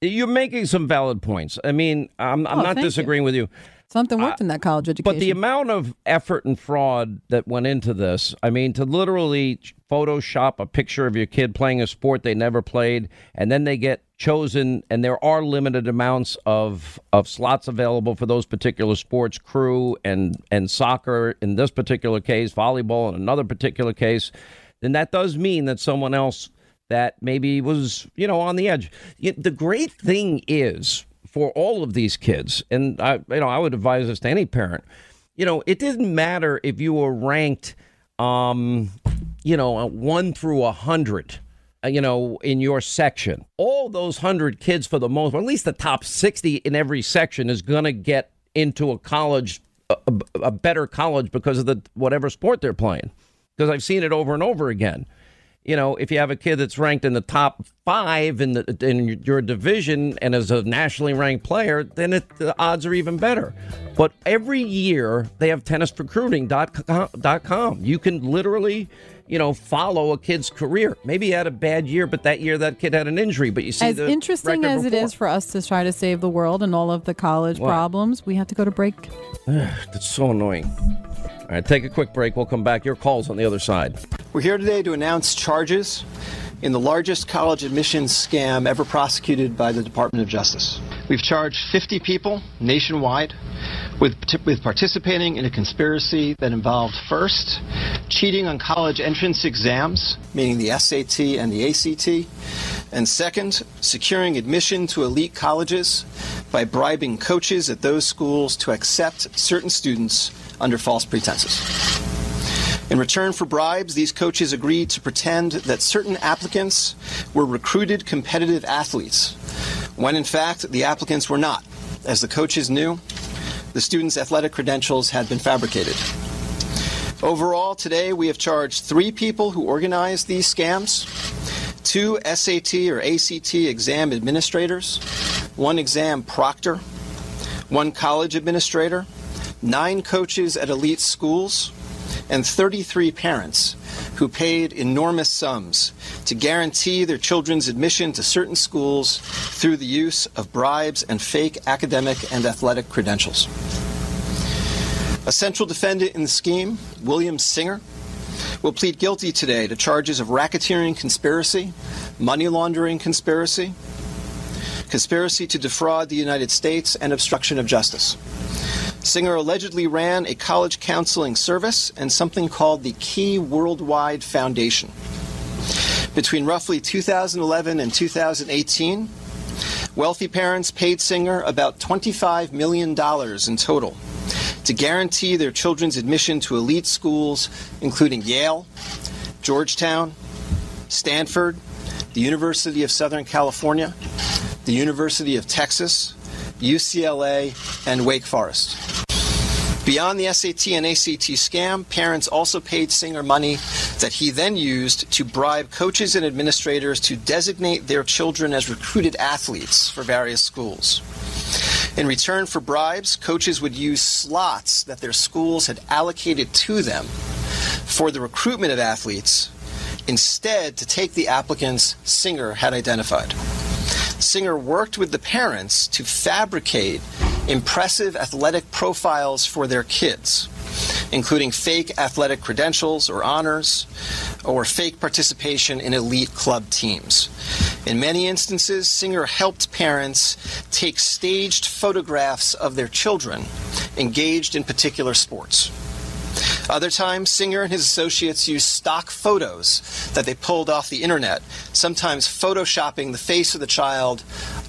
you're making some valid points. I mean, I'm, I'm oh, not disagreeing you. with you. Something worked uh, in that college education. But the amount of effort and fraud that went into this, I mean, to literally Photoshop a picture of your kid playing a sport they never played, and then they get chosen, and there are limited amounts of, of slots available for those particular sports, crew and, and soccer in this particular case, volleyball in another particular case, then that does mean that someone else that maybe was, you know, on the edge. The great thing is, for all of these kids, and I, you know, I would advise this to any parent, you know, it didn't matter if you were ranked, um, you know, one through a hundred, you know, in your section. All those hundred kids, for the most, or at least the top sixty in every section, is going to get into a college, a, a better college, because of the whatever sport they're playing. Because I've seen it over and over again. You know, if you have a kid that's ranked in the top five in the in your division and is a nationally ranked player, then it, the odds are even better. But every year they have tennis recruiting dot com. You can literally, you know, follow a kid's career. Maybe he had a bad year, but that year that kid had an injury. But you see, as the interesting as before. It is for us to try to save the world and all of the college what? problems, we have to go to break. That's so annoying. All right, take a quick break. We'll come back. Your call's on the other side. We're here today to announce charges in the largest college admissions scam ever prosecuted by the Department of Justice. We've charged fifty people nationwide with, with participating in a conspiracy that involved, first, cheating on college entrance exams, meaning the S A T and the A C T, and second, securing admission to elite colleges by bribing coaches at those schools to accept certain students under false pretenses. In return for bribes, these coaches agreed to pretend that certain applicants were recruited competitive athletes, when in fact the applicants were not. As the coaches knew, the students' athletic credentials had been fabricated. Overall, today we have charged three people who organized these scams, two S A T or A C T exam administrators, one exam proctor, one college administrator, nine coaches at elite schools, and thirty-three parents who paid enormous sums to guarantee their children's admission to certain schools through the use of bribes and fake academic and athletic credentials. A central defendant in the scheme, William Singer, will plead guilty today to charges of racketeering conspiracy, money laundering conspiracy, conspiracy to defraud the United States, and obstruction of justice. Singer allegedly ran a college counseling service and something called the Key Worldwide Foundation. Between roughly two thousand eleven and two thousand eighteen, wealthy parents paid Singer about twenty-five million dollars in total to guarantee their children's admission to elite schools, including Yale, Georgetown, Stanford, the University of Southern California, the University of Texas, U C L A, and Wake Forest. Beyond the S A T and A C T scam, parents also paid Singer money that he then used to bribe coaches and administrators to designate their children as recruited athletes for various schools. In return for bribes, coaches would use slots that their schools had allocated to them for the recruitment of athletes, instead to take the applicants Singer had identified. Singer worked with the parents to fabricate impressive athletic profiles for their kids, including fake athletic credentials or honors, or fake participation in elite club teams. In many instances, Singer helped parents take staged photographs of their children engaged in particular sports. Other times, Singer and his associates used stock photos that they pulled off the internet, sometimes photoshopping the face of the child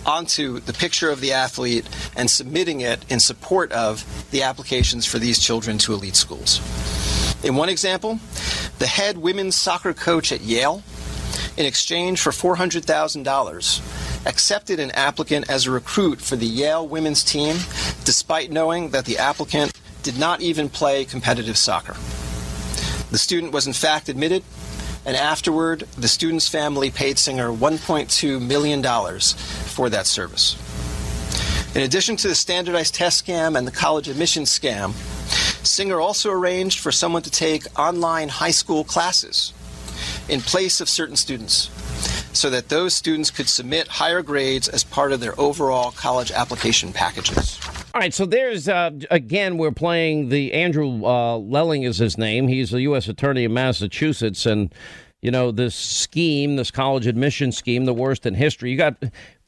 onto the picture of the athlete and submitting it in support of the applications for these children to elite schools. In one example, the head women's soccer coach at Yale, in exchange for four hundred thousand dollars, accepted an applicant as a recruit for the Yale women's team, despite knowing that the applicant did not even play competitive soccer. The student was in fact admitted, and afterward, the student's family paid Singer one point two million dollars for that service. In addition to the standardized test scam and the college admissions scam, Singer also arranged for someone to take online high school classes in place of certain students, so that those students could submit higher grades as part of their overall college application packages. All right, so there's, uh, again, we're playing the Andrew uh, Lelling is his name. He's the U S attorney in Massachusetts. And, you know, this scheme, this college admission scheme, the worst in history. You got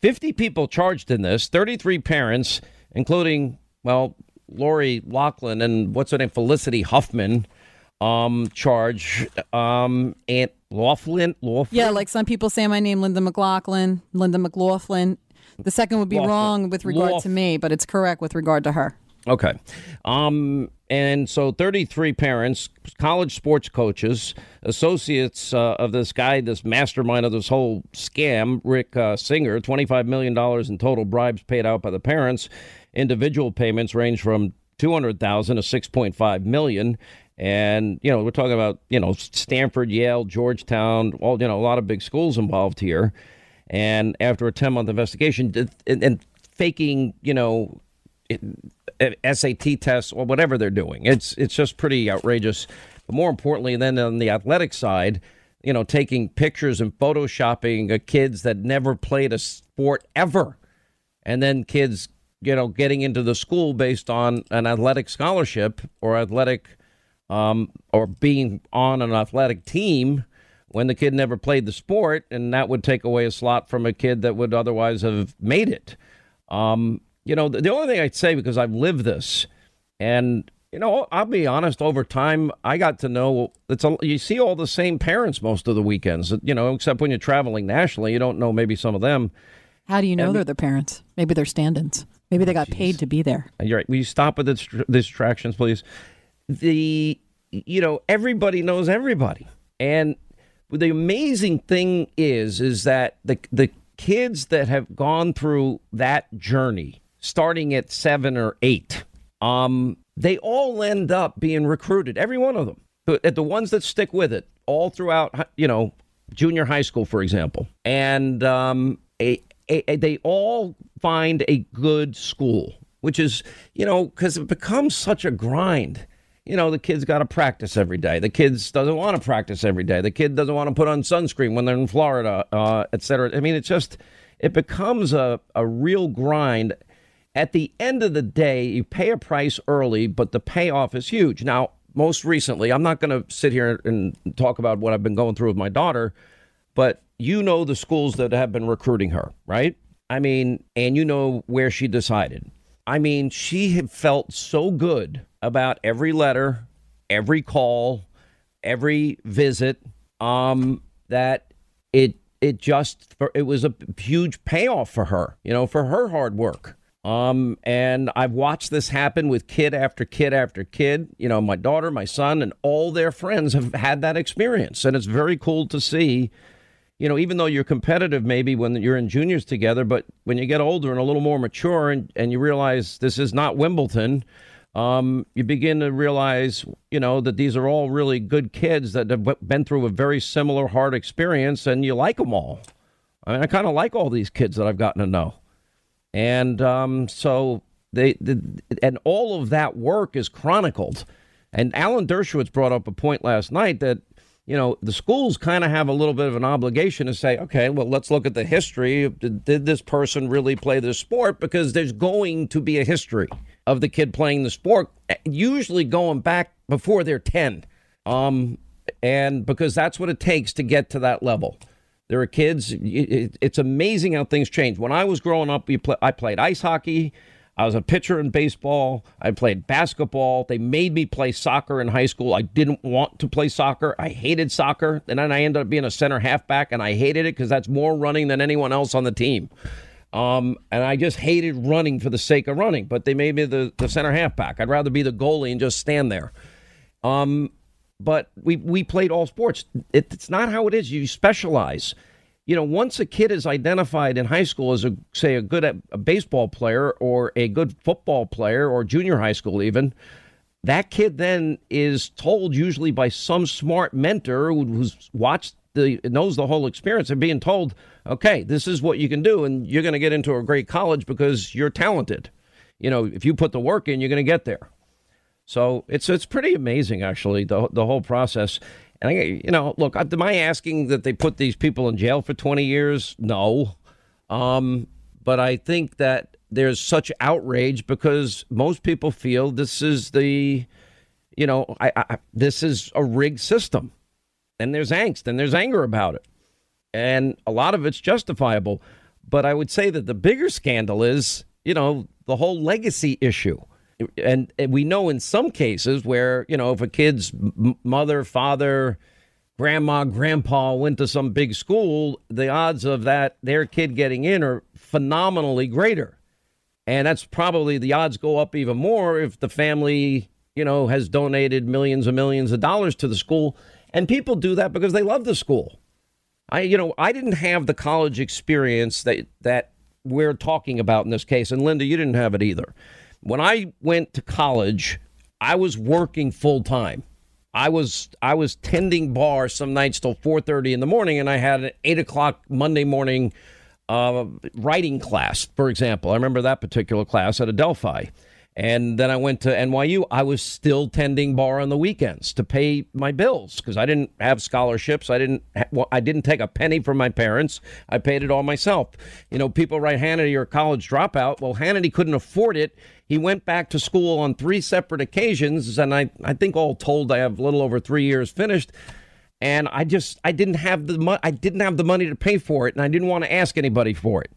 fifty people charged in this, thirty-three parents, including, well, Lori Loughlin and what's her name, Felicity Huffman, um, charged. Um, and Loughlin, Loughlin. Yeah, like some people say my name, Linda McLaughlin, Linda McLaughlin. The second would be Loughlin. Wrong with regard Loughlin. To me, but it's correct with regard to her. Okay. Um, and so thirty-three parents, college sports coaches, associates uh, of this guy, this mastermind of this whole scam, Rick uh, Singer, twenty-five million dollars in total bribes paid out by the parents. Individual payments range from two hundred thousand dollars to six point five million dollars. And, you know, we're talking about, you know, Stanford, Yale, Georgetown, all, you know, a lot of big schools involved here. And after a ten-month investigation and, and faking, you know, S A T tests or whatever they're doing, it's it's just pretty outrageous. But more importantly, then on the athletic side, you know, taking pictures and photoshopping of kids that never played a sport ever, and then kids, you know, getting into the school based on an athletic scholarship or athletic um, or being on an athletic team, when the kid never played the sport, and that would take away a slot from a kid that would otherwise have made it. Um, you know, the, the only thing I'd say, because I've lived this, and, you know, I'll be honest, over time, I got to know, it's a, you see all the same parents most of the weekends, you know, except when you're traveling nationally, you don't know maybe some of them. How do you know and, they're their parents? Maybe they're stand-ins. Maybe they got geez. paid to be there. You're right. Will you stop with the distractions, please? The, you know, everybody knows everybody. And the amazing thing is, is that the the kids that have gone through that journey, starting at seven or eight, um, they all end up being recruited, every one of them. But the ones that stick with it all throughout, you know, junior high school, for example, and um, a, a, a, they all find a good school, which is, you know, because it becomes such a grind. You know, the kid's got to practice every day. The kid doesn't want to practice every day. The kid doesn't want to put on sunscreen when they're in Florida, uh, et cetera. I mean, it's just, it becomes a, a real grind. At the end of the day, you pay a price early, but the payoff is huge. Now, most recently, I'm not going to sit here and talk about what I've been going through with my daughter, but you know the schools that have been recruiting her, right? I mean, and you know where she decided. I mean, she had felt so good about every letter, every call, every visit, um, that it it just it was a huge payoff for her, you know, for her hard work. Um, and I've watched this happen with kid after kid after kid. You know, my daughter, my son, and all their friends have had that experience. And it's very cool to see, you know, even though you're competitive maybe when you're in juniors together, but when you get older and a little more mature and, and you realize this is not Wimbledon, um, you begin to realize, you know, that these are all really good kids that have been through a very similar hard experience, and you like them all. I mean, I kind of like all these kids that I've gotten to know. And um, so they, they and all of that work is chronicled. And Alan Dershowitz brought up a point last night that, you know, the schools kind of have a little bit of an obligation to say, OK, well, let's look at the history. Did, did this person really play this sport? Because there's going to be a history of the kid playing the sport, usually going back before they're ten. Um, and because that's what it takes to get to that level. There are kids. It, it's amazing how things change. When I was growing up, you play, I played ice hockey. I was a pitcher in baseball. I played basketball. They made me play soccer in high school. I didn't want to play soccer. I hated soccer. And then I ended up being a center halfback, and I hated it because that's more running than anyone else on the team. Um, and I just hated running for the sake of running. But they made me the, the center halfback. I'd rather be the goalie and just stand there. Um, but we, we played all sports. It, it's not how it is. You specialize. You know, once a kid is identified in high school as, a, say, a good a baseball player or a good football player or junior high school even, that kid then is told usually by some smart mentor who's watched, the knows the whole experience, and being told, okay, this is what you can do, and you're going to get into a great college because you're talented. You know, if you put the work in, you're going to get there. So it's it's pretty amazing, actually, the the whole process. And, I, you know, look, am I asking that they put these people in jail for twenty years? No. Um, but I think that there's such outrage because most people feel this is the, you know, I, I, this is a rigged system. And there's angst and there's anger about it. And a lot of it's justifiable. But I would say that the bigger scandal is, you know, the whole legacy issue. And we know in some cases where, you know, if a kid's mother, father, grandma, grandpa went to some big school, the odds of that their kid getting in are phenomenally greater. And that's probably the odds go up even more if the family, you know, has donated millions and millions of dollars to the school. And people do that because they love the school. I, you know, I didn't have the college experience that that we're talking about in this case. And Linda, you didn't have it either. When I went to college, I was working full time. I was I was tending bar some nights till four thirty in the morning, and I had an eight o'clock Monday morning uh, writing class, for example. I remember that particular class at Adelphi. And then I went to N Y U. I was still tending bar on the weekends to pay my bills because I didn't have scholarships. I didn't ha- well, I didn't take a penny from my parents. I paid it all myself. You know, people write Hannity, you're a college dropout. Well, Hannity couldn't afford it. He went back to school on three separate occasions. And I, I think all told, I have a little over three years finished. And I just I didn't have the mo- I didn't have the money to pay for it. And I didn't want to ask anybody for it.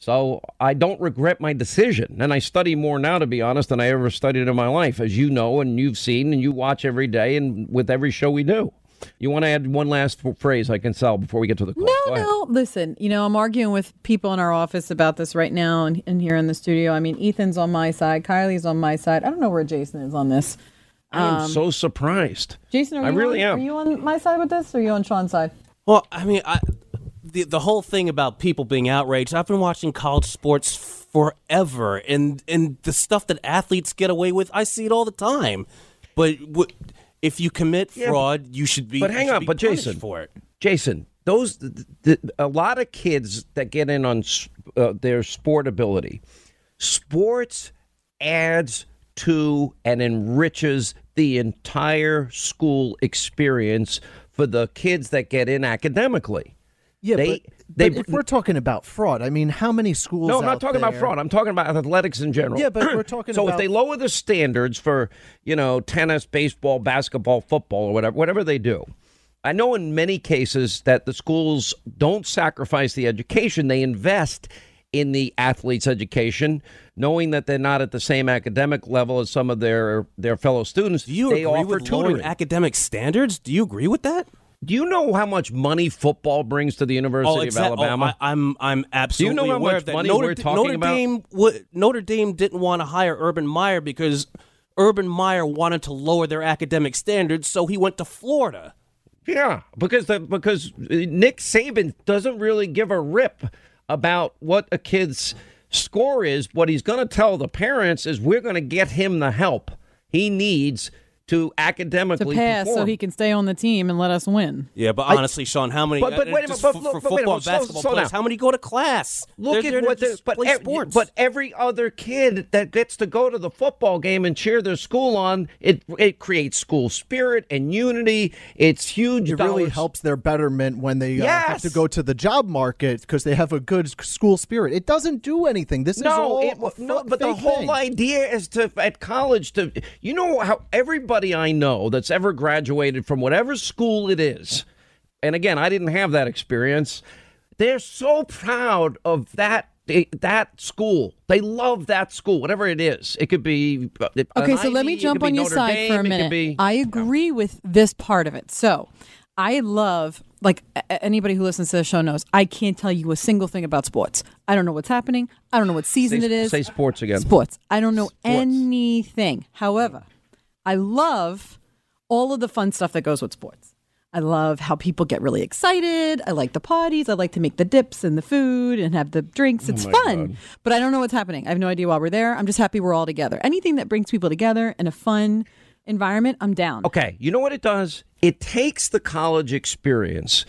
So I don't regret my decision. And I study more now, to be honest, than I ever studied in my life, as you know, and you've seen, and you watch every day, and with every show we do. You want to add one last phrase I can sell before we get to the call? No, no. Listen, you know, I'm arguing with people in our office about this right now and, and here in the studio. I mean, Ethan's on my side. Kylie's on my side. I don't know where Jason is on this. Um, I'm so surprised. Jason, are I you really on, am. Are you on my side with this or are you on Sean's side? Well, I mean, I, the, the whole thing about people being outraged, I've been watching college sports forever. And, and the stuff that athletes get away with, I see it all the time. But what... If you commit fraud, yeah, but, you should be. But hang on, but Jason, for it. Jason, those the, the, a lot of kids that get in on uh, their sport ability, sports adds to and enriches the entire school experience for the kids that get in academically. Yeah, they, but, they, but if we're talking about fraud, I mean, how many schools? No, I'm not talking there... about fraud. I'm talking about athletics in general. Yeah, but we're talking so about... So if they lower the standards for, you know, tennis, baseball, basketball, football, or whatever, whatever they do, I know in many cases that the schools don't sacrifice the education. They invest in the athlete's education, knowing that they're not at the same academic level as some of their, their fellow students. Do you they agree offer with lowering academic standards? Do you agree with that? Do you know how much money football brings to the University oh, exa- of Alabama? Oh, I, I'm I'm absolutely aware. Do you know how much money Notre, we're talking Notre Dame, about? W- Notre Dame didn't want to hire Urban Meyer because Urban Meyer wanted to lower their academic standards, so he went to Florida. Yeah, because the, because Nick Saban doesn't really give a rip about what a kid's score is. What he's going to tell the parents is we're going to get him the help he needs to academically to pass perform, so he can stay on the team and let us win. Yeah, but honestly, I, Sean, how many? But, but wait a minute, but, for, look, for football, minute, basketball slow, slow players, down. How many go to class? Look they're, at they're what they're, but, every, but every other kid that gets to go to the football game and cheer their school on, it it creates school spirit and unity. It's huge. It dollars. really helps their betterment when they yes. uh, have to go to the job market because they have a good school spirit. It doesn't do anything. This no, is all it, no, but the whole thing. idea is to at college to you know how everybody. I know that's ever graduated from whatever school it is. And again, I didn't have that experience. They're so proud of that that school. They love that school, whatever it is. It could be okay. So I D, let me jump on your Notre side Dame, for a minute. Be, I agree no. with this part of it. So I love, like anybody who listens to the show knows, I can't tell you a single thing about sports. I don't know what's happening. I don't know what season say, it is. Say sports again. Sports. I don't know sports. anything. However, I love all of the fun stuff that goes with sports. I love how people get really excited. I like the parties. I like to make the dips and the food and have the drinks. It's oh fun. God. But I don't know what's happening. I have no idea why we're there. I'm just happy we're all together. Anything that brings people together in a fun environment, I'm down. Okay. You know what it does? It takes the college experience.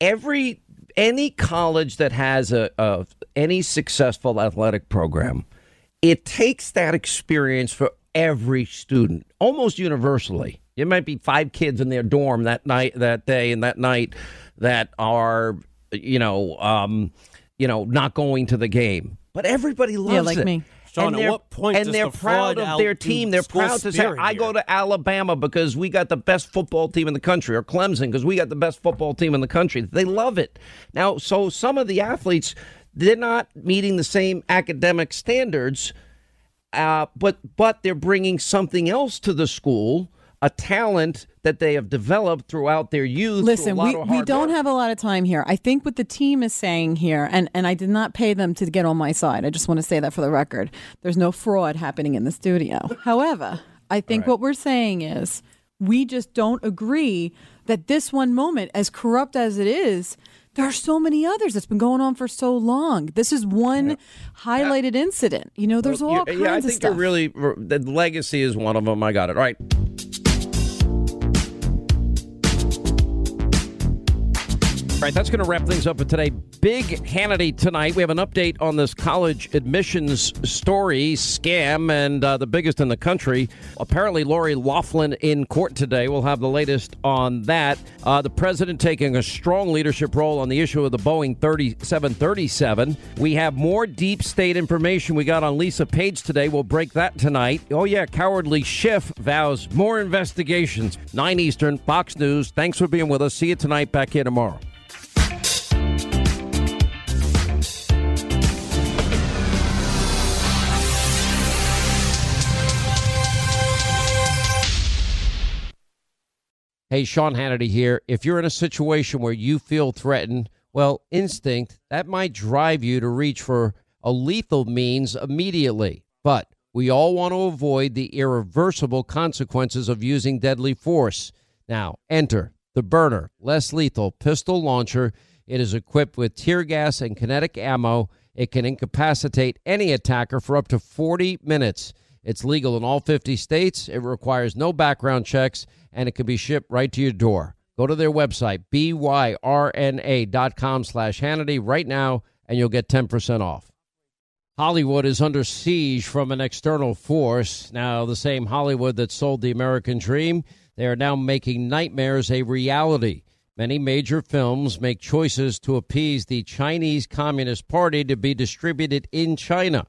Every any college that has a, a any successful athletic program, it takes that experience for every student, almost universally. It might be five kids in their dorm that night, that day, and that night that are, you know, um, you know, not going to the game. But everybody loves it. Yeah, like it. me. Sean, at what point does the fraud out? And they're proud of their team. They're proud to say, I go to Alabama because we got the best football team in the country, or Clemson because we got the best football team in the country. They love it. Now, so some of the athletes, they're not meeting the same academic standards. Uh, but but they're bringing something else to the school, a talent that they have developed throughout their youth. Listen, we, we don't have a lot of time here. I think what the team is saying here, and, and I did not pay them to get on my side. I just want to say that for the record. There's no fraud happening in the studio. However, I think right. what we're saying is we just don't agree that this one moment, as corrupt as it is, there are so many others. It's been going on for so long. This is one yeah. highlighted yeah. incident. You know, there's all yeah, kinds yeah, of stuff. I think really, the legacy is one of them. I got it. All right. All right, that's going to wrap things up for today. Big Hannity tonight. We have an update on this college admissions story scam and uh, the biggest in the country. Apparently, Lori Loughlin in court today. We'll have the latest on that. Uh, the president taking a strong leadership role on the issue of the Boeing thirty-seven thirty-seven. We have more deep state information we got on Lisa Page today. We'll break that tonight. Oh, yeah, cowardly Schiff vows more investigations. nine Eastern, Fox News. Thanks for being with us. See you tonight. Back here tomorrow. Hey, Sean Hannity here. If you're in a situation where you feel threatened, well, instinct, that might drive you to reach for a lethal means immediately. But we all want to avoid the irreversible consequences of using deadly force. Now, enter the Burner, less lethal pistol launcher. It is equipped with tear gas and kinetic ammo. It can incapacitate any attacker for up to forty minutes. It's legal in all fifty states. It requires no background checks, and it can be shipped right to your door. Go to their website, byrna.com slash Hannity right now, and you'll get ten percent off. Hollywood is under siege from an external force. Now, the same Hollywood that sold the American dream, they are now making nightmares a reality. Many major films make choices to appease the Chinese Communist Party to be distributed in China.